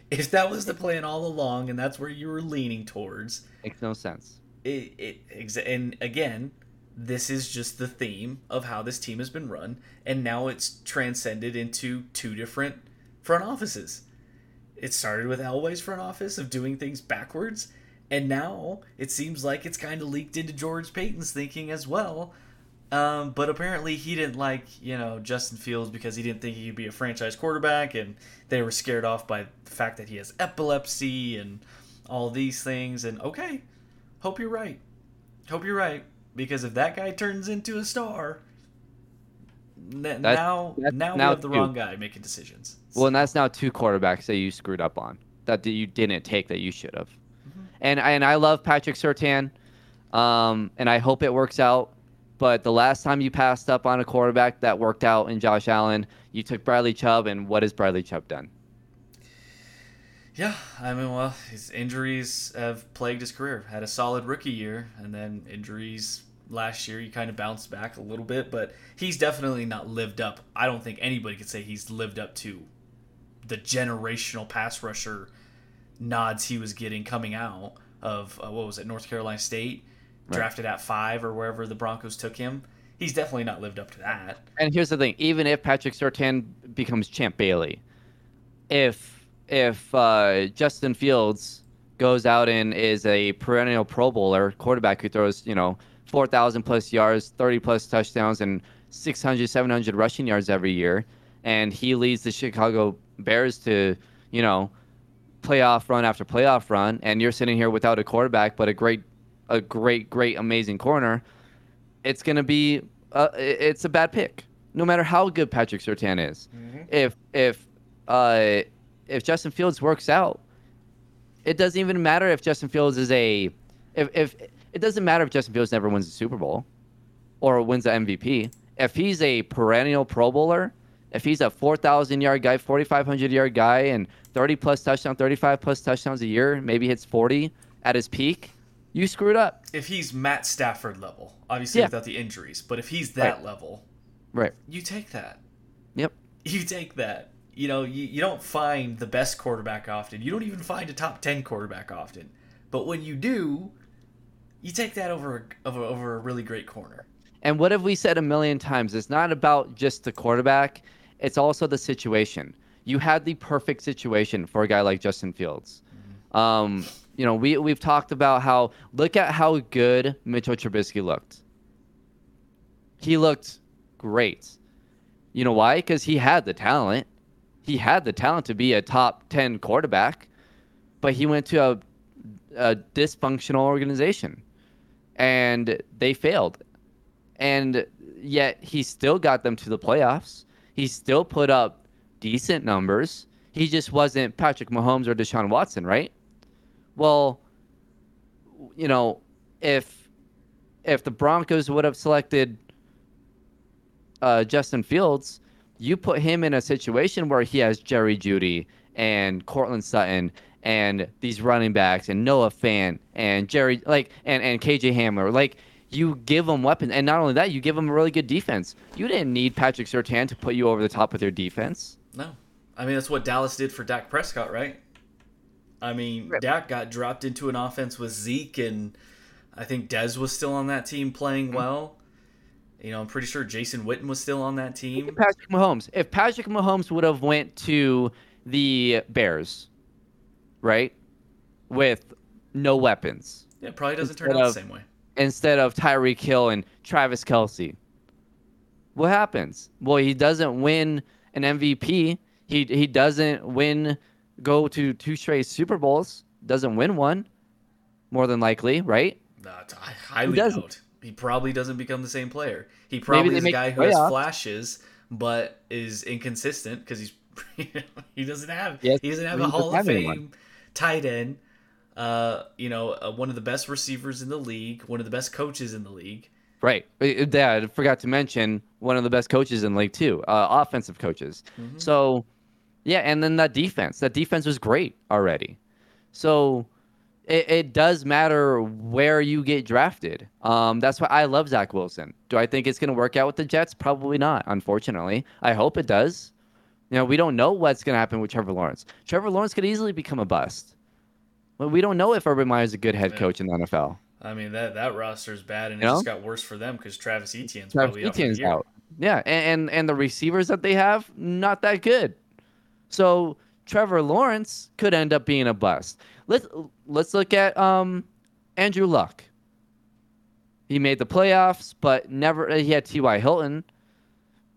If that was the plan all along and that's where you were leaning towards... Makes no sense. It, it And again, this is just the theme of how this team has been run, and now it's transcended into two different front offices. It started with Elway's front office of doing things backwards, and now it seems like it's kind of leaked into George Payton's thinking as well. Um, but apparently he didn't like, you know, Justin Fields because he didn't think he could be a franchise quarterback, and they were scared off by the fact that he has epilepsy and all these things. And okay, hope you're right. Hope you're right. Because if that guy turns into a star, that, now that's now we have the two. wrong guy making decisions. Well, and that's now two quarterbacks that you screwed up on, that you didn't take that you should have. Mm-hmm. And, and I love Patrick Surtain, um, and I hope it works out. But the last time you passed up on a quarterback that worked out in Josh Allen, you took Bradley Chubb, and what has Bradley Chubb done? Yeah, I mean, well, his injuries have plagued his career. Had a solid rookie year, and then injuries last year, he kind of bounced back a little bit. But he's definitely not lived up. I don't think anybody could say he's lived up to the generational pass rusher nods he was getting coming out of, uh, what was it, North Carolina State? Right. Drafted at five or wherever the Broncos took him. He's definitely not lived up to that. And here's the thing. Even if Patrick Surtain becomes Champ Bailey, if if uh, Justin Fields goes out and is a perennial Pro Bowler quarterback who throws, you know, four thousand plus yards, thirty plus touchdowns, and six hundred, seven hundred rushing yards every year, and he leads the Chicago Bears to, you know, playoff run after playoff run, and you're sitting here without a quarterback but a great a great, great, amazing corner, it's going to be, uh, it's a bad pick, no matter how good Patrick Surtain is. Mm-hmm. If if uh, if Justin Fields works out, it doesn't even matter if Justin Fields is a, if, if it doesn't matter if Justin Fields never wins the Super Bowl or wins the M V P. If he's a perennial Pro Bowler, if he's a four thousand yard guy, forty-five hundred yard guy, and thirty plus touchdowns, thirty-five plus touchdowns a year, maybe hits forty at his peak, you screwed up. If he's Matt Stafford level, obviously yeah. without the injuries, but if he's that right. level, right, you take that. Yep. You take that. You know, you, you don't find the best quarterback often. You don't even find a top ten quarterback often. But when you do, you take that over, over, over a really great corner. And what have we said a million times? It's not about just the quarterback. It's also the situation. You had the perfect situation for a guy like Justin Fields. Mm-hmm. Um... You know, we, we've talked about how, look at how good Mitchell Trubisky looked. He looked great. You know why? Because he had the talent. He had the talent to be a top ten quarterback, but he went to a, a dysfunctional organization, and they failed. And yet he still got them to the playoffs. He still put up decent numbers. He just wasn't Patrick Mahomes or Deshaun Watson, right? Well, you know, if if the Broncos would have selected uh, Justin Fields, you put him in a situation where he has Jerry Jeudy and Cortland Sutton and these running backs and Noah Fant and Jerry like and, and K J Hamler. Like, you give him weapons, and not only that, you give him a really good defense. You didn't need Patrick Surtain to put you over the top with your defense. No. I mean, that's what Dallas did for Dak Prescott, right? I mean, Dak got dropped into an offense with Zeke, and I think Dez was still on that team playing well. You know, I'm pretty sure Jason Witten was still on that team. Look at Patrick Mahomes. If Patrick Mahomes would have went to the Bears, right, with no weapons. Yeah, it probably doesn't turn out the same way. instead of Tyreek Hill and Travis Kelce. What happens? Well, he doesn't win an M V P. He he doesn't win, go to two straight Super Bowls. Doesn't win one, more than likely, right? Uh, I highly doubt. He probably doesn't become the same player. He probably is a guy who has flashes but is inconsistent because he's you know, he doesn't have yes, he doesn't have a Hall of Fame tight end. Uh, you know, uh, one of the best receivers in the league, one of the best coaches in the league. Right. Yeah, I forgot to mention one of the best coaches in the league too, uh, offensive coaches. Mm-hmm. So, yeah, and then that defense. That defense was great already. So, it, it does matter where you get drafted. Um, that's why I love Zach Wilson. Do I think it's going to work out with the Jets? Probably not, unfortunately. I hope it does. You know, we don't know what's going to happen with Trevor Lawrence. Trevor Lawrence could easily become a bust. Well, we don't know if Urban Meyer is a good head yeah. coach in the N F L. I mean, that, that roster is bad, and you it know? just got worse for them because Travis Etienne's Travis probably Etienne's out. out. Yeah, and, and and the receivers that they have, not that good. So Trevor Lawrence could end up being a bust. Let's let's look at um, Andrew Luck. He made the playoffs, but never. He had T Y Hilton,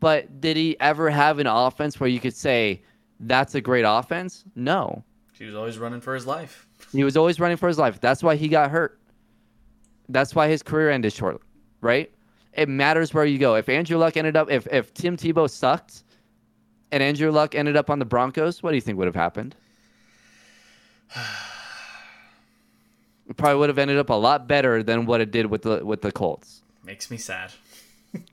but did he ever have an offense where you could say that's a great offense? No. He was always running for his life. He was always running for his life. That's why he got hurt. That's why his career ended short, right? It matters where you go. If Andrew Luck ended up, if, if Tim Tebow sucked and Andrew Luck ended up on the Broncos, what do you think would have happened? It probably would have ended up a lot better than what it did with the with the Colts. Makes me sad.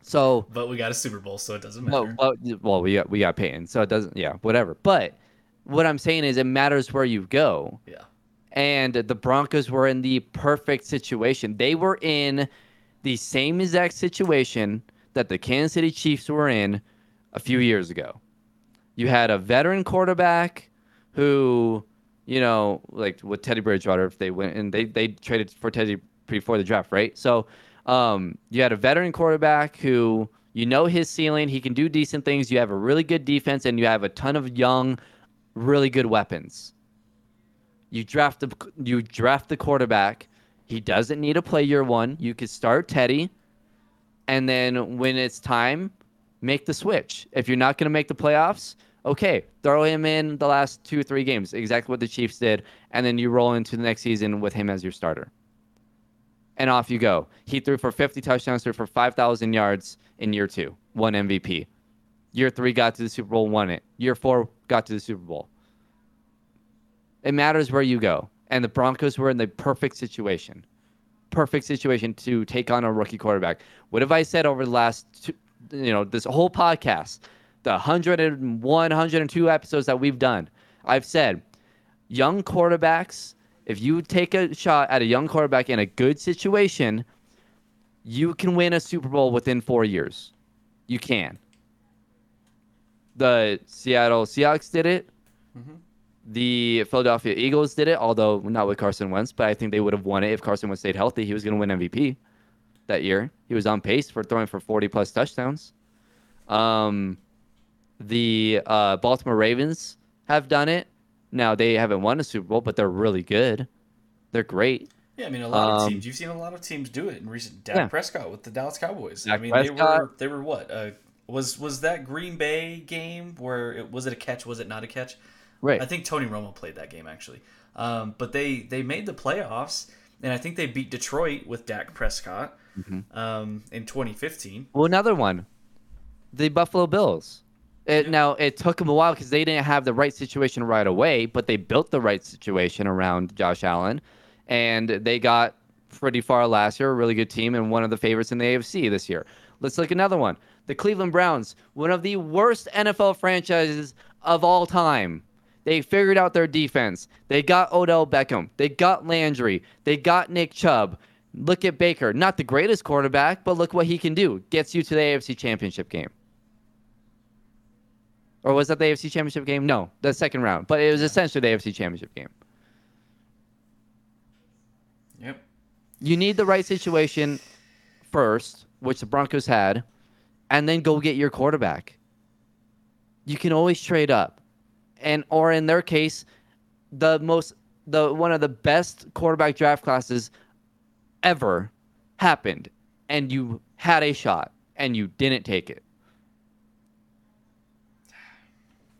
So, but we got a Super Bowl, so it doesn't matter. Well, well we got, we got Peyton, so it doesn't, yeah, whatever. But what I'm saying is it matters where you go. Yeah. And the Broncos were in the perfect situation. They were in the same exact situation that the Kansas City Chiefs were in a few years ago. You had a veteran quarterback who, you know, like with Teddy Bridgewater, if they went and they, they traded for Teddy before the draft, right? So um, you had a veteran quarterback who, you know, his ceiling, he can do decent things. You have a really good defense and you have a ton of young, really good weapons. You draft the you draft the quarterback. He doesn't need to play year one. You could start Teddy, and then when it's time, make the switch. If you're not going to make the playoffs, okay, throw him in the last two or three games, exactly what the Chiefs did, and then you roll into the next season with him as your starter. And off you go. He threw for fifty touchdowns, threw for five thousand yards in year two, won M V P. Year three got to the Super Bowl, won it. Year four got to the Super Bowl. It matters where you go. And the Broncos were in the perfect situation. Perfect situation to take on a rookie quarterback. What have I said over the last, two, you know, this whole podcast, the one oh one, one oh two episodes that we've done? I've said, young quarterbacks, if you take a shot at a young quarterback in a good situation, you can win a Super Bowl within four years. You can. The Seattle Seahawks did it. Mm-hmm. The Philadelphia Eagles did it, although not with Carson Wentz, but I think they would have won it if Carson Wentz stayed healthy. He was going to win M V P that year. He was on pace for throwing for forty-plus touchdowns. Um, the uh, Baltimore Ravens have done it. Now, they haven't won a Super Bowl, but they're really good. They're great. Yeah, I mean, a lot um, of teams. You've seen a lot of teams do it in recent. Dak yeah. Prescott with the Dallas Cowboys. Dak I mean, Prescott. they were they were what? Uh, was was that Green Bay game where it was it a catch? Was it not a catch? Right. I think Tony Romo played that game, actually. Um, but they, they made the playoffs, and I think they beat Detroit with Dak Prescott mm-hmm. um, in twenty fifteen. Well, another one, the Buffalo Bills. It, yeah. Now, it took them a while because they didn't have the right situation right away, but they built the right situation around Josh Allen, and they got pretty far last year, a really good team, and one of the favorites in the A F C this year. Let's look at another one. The Cleveland Browns, one of the worst N F L franchises of all time. They figured out their defense. They got Odell Beckham. They got Landry. They got Nick Chubb. Look at Baker. Not the greatest quarterback, but look what he can do. Gets you to the A F C Championship game. Or was that the A F C Championship game? No, the second round. But it was essentially the A F C Championship game. Yep. You need the right situation first, which the Broncos had, and then go get your quarterback. You can always trade up. And or in their case, the most the one of the best quarterback draft classes ever happened and you had a shot and you didn't take it.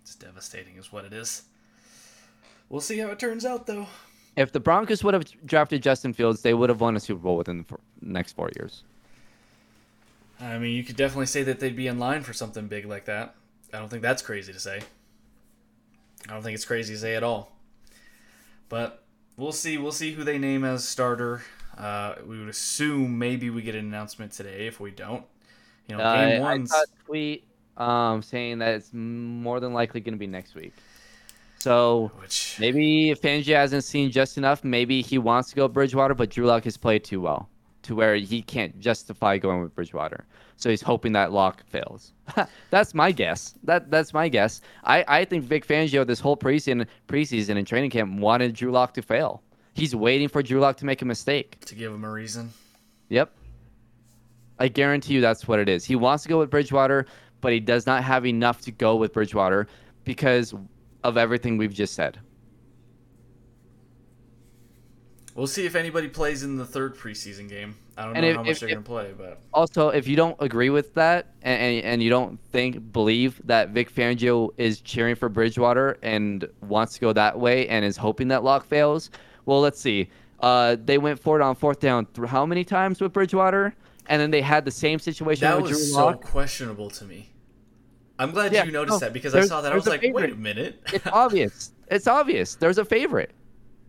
It's devastating is what it is. We'll see how it turns out, though. If the Broncos would have drafted Justin Fields, they would have won a Super Bowl within the four, next four years. I mean, you could definitely say that they'd be in line for something big like that. I don't think that's crazy to say. I don't think it's crazy to say at all. But we'll see. We'll see who they name as starter. Uh, we would assume maybe we get an announcement today. If we don't, you know, uh, game one's... I saw a tweet um, saying that it's more than likely going to be next week. So Which... maybe if Fangio hasn't seen just enough, maybe he wants to go Bridgewater, but Drew Lock has played too well to where he can't justify going with Bridgewater. So he's hoping that Lock fails. That's my guess. That That's my guess. I, I think Vic Fangio this whole preseason, preseason and training camp wanted Drew Lock to fail. He's waiting for Drew Lock to make a mistake. To give him a reason. Yep. I guarantee you that's what it is. He wants to go with Bridgewater, but he does not have enough to go with Bridgewater because of everything we've just said. We'll see if anybody plays in the third preseason game. I don't and know if, how much if, they're going to play. But also, if you don't agree with that and, and you don't think, believe that Vic Fangio is cheering for Bridgewater and wants to go that way and is hoping that Lock fails, well, let's see. Uh, they went for it on fourth down th- how many times with Bridgewater? And then they had the same situation that with Drew Lock. That was so questionable to me. I'm glad yeah, you noticed no, that because I saw that. I was like, favorite. wait a minute. It's obvious. It's obvious. There's a favorite.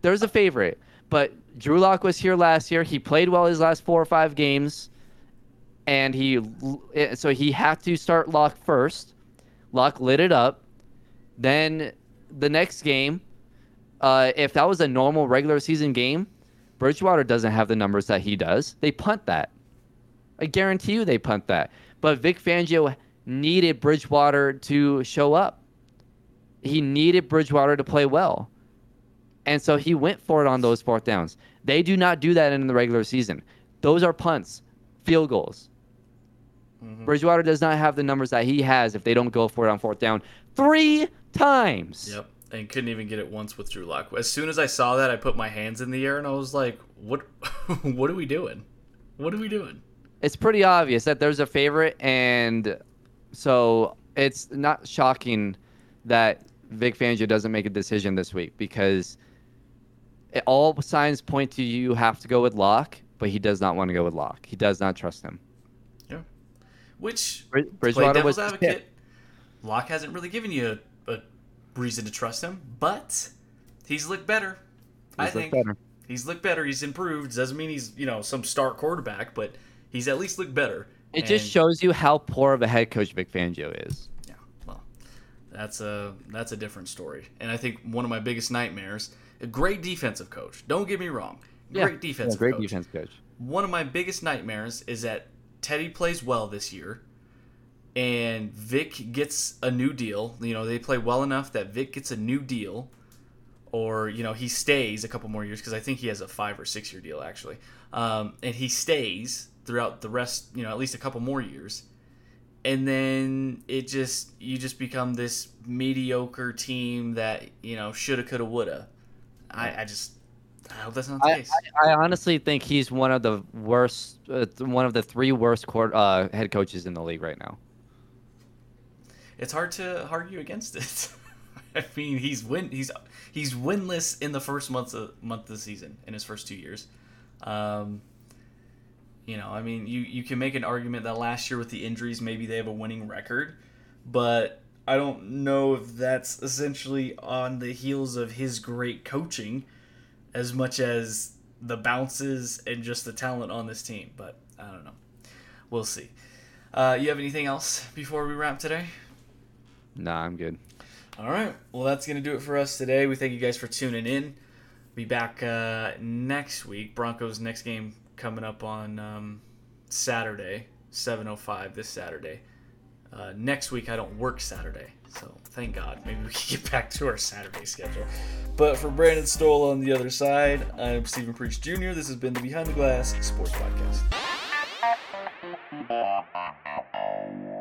There's a favorite. But Drew Lock was here last year. He played well his last four or five games, and he so he had to start Lock first. Lock lit it up. Then the next game, uh, if that was a normal regular season game, Bridgewater doesn't have the numbers that he does. They punt that. I guarantee you they punt that. But Vic Fangio needed Bridgewater to show up. He needed Bridgewater to play well. And so he went for it on those fourth downs. They do not do that in the regular season. Those are punts, field goals. Mm-hmm. Bridgewater does not have the numbers that he has if they don't go for it on fourth down three times. Yep, and couldn't even get it once with Drew Lock. As soon as I saw that, I put my hands in the air and I was like, "What? What are we doing? What are we doing?" It's pretty obvious that there's a favorite, and so it's not shocking that Vic Fangio doesn't make a decision this week because it, all signs point to you have to go with Lock, but he does not want to go with Lock. He does not trust him. Yeah. Which, Brid- Bridgewater devil's was advocate, yeah. Lock hasn't really given you a, a reason to trust him, but he's looked better. He's I looked think better. He's looked better. He's improved. Doesn't mean he's, you know, some star quarterback, but he's at least looked better. It and... just shows you how poor of a head coach Vic Fangio is. Yeah. Well, that's a that's a different story. And I think one of my biggest nightmares. A great defensive coach. Don't get me wrong. Great yeah, defensive yeah, great coach. Great defense coach. One of my biggest nightmares is that Teddy plays well this year, and Vic gets a new deal. You know, they play well enough that Vic gets a new deal, or, you know, he stays a couple more years because I think he has a five or six year deal actually, um, and he stays throughout the rest. You know, at least a couple more years, and then it just you just become this mediocre team that, you know, shoulda, coulda, woulda. I, I just I hope that's not the case. I, I honestly think he's one of the worst, uh, one of the three worst court, uh, head coaches in the league right now. It's hard to argue against it. I mean, he's win he's he's winless in the first month of month of the season in his first two years. Um, you know, I mean, you you can make an argument that last year with the injuries, maybe they have a winning record, but I don't know if that's essentially on the heels of his great coaching as much as the bounces and just the talent on this team. But I don't know. We'll see. Uh, you have anything else before we wrap today? Nah, I'm good. All right. Well, that's going to do it for us today. We thank you guys for tuning in. Be back uh, next week. Broncos next game coming up on um, Saturday, seven oh five this Saturday. Uh, next week I don't work Saturday, so thank God. Maybe we can get back to our Saturday schedule. But for Brandon Stoll on the other side, I'm Stephen Preach Junior This has been the Behind the Glass Sports Podcast.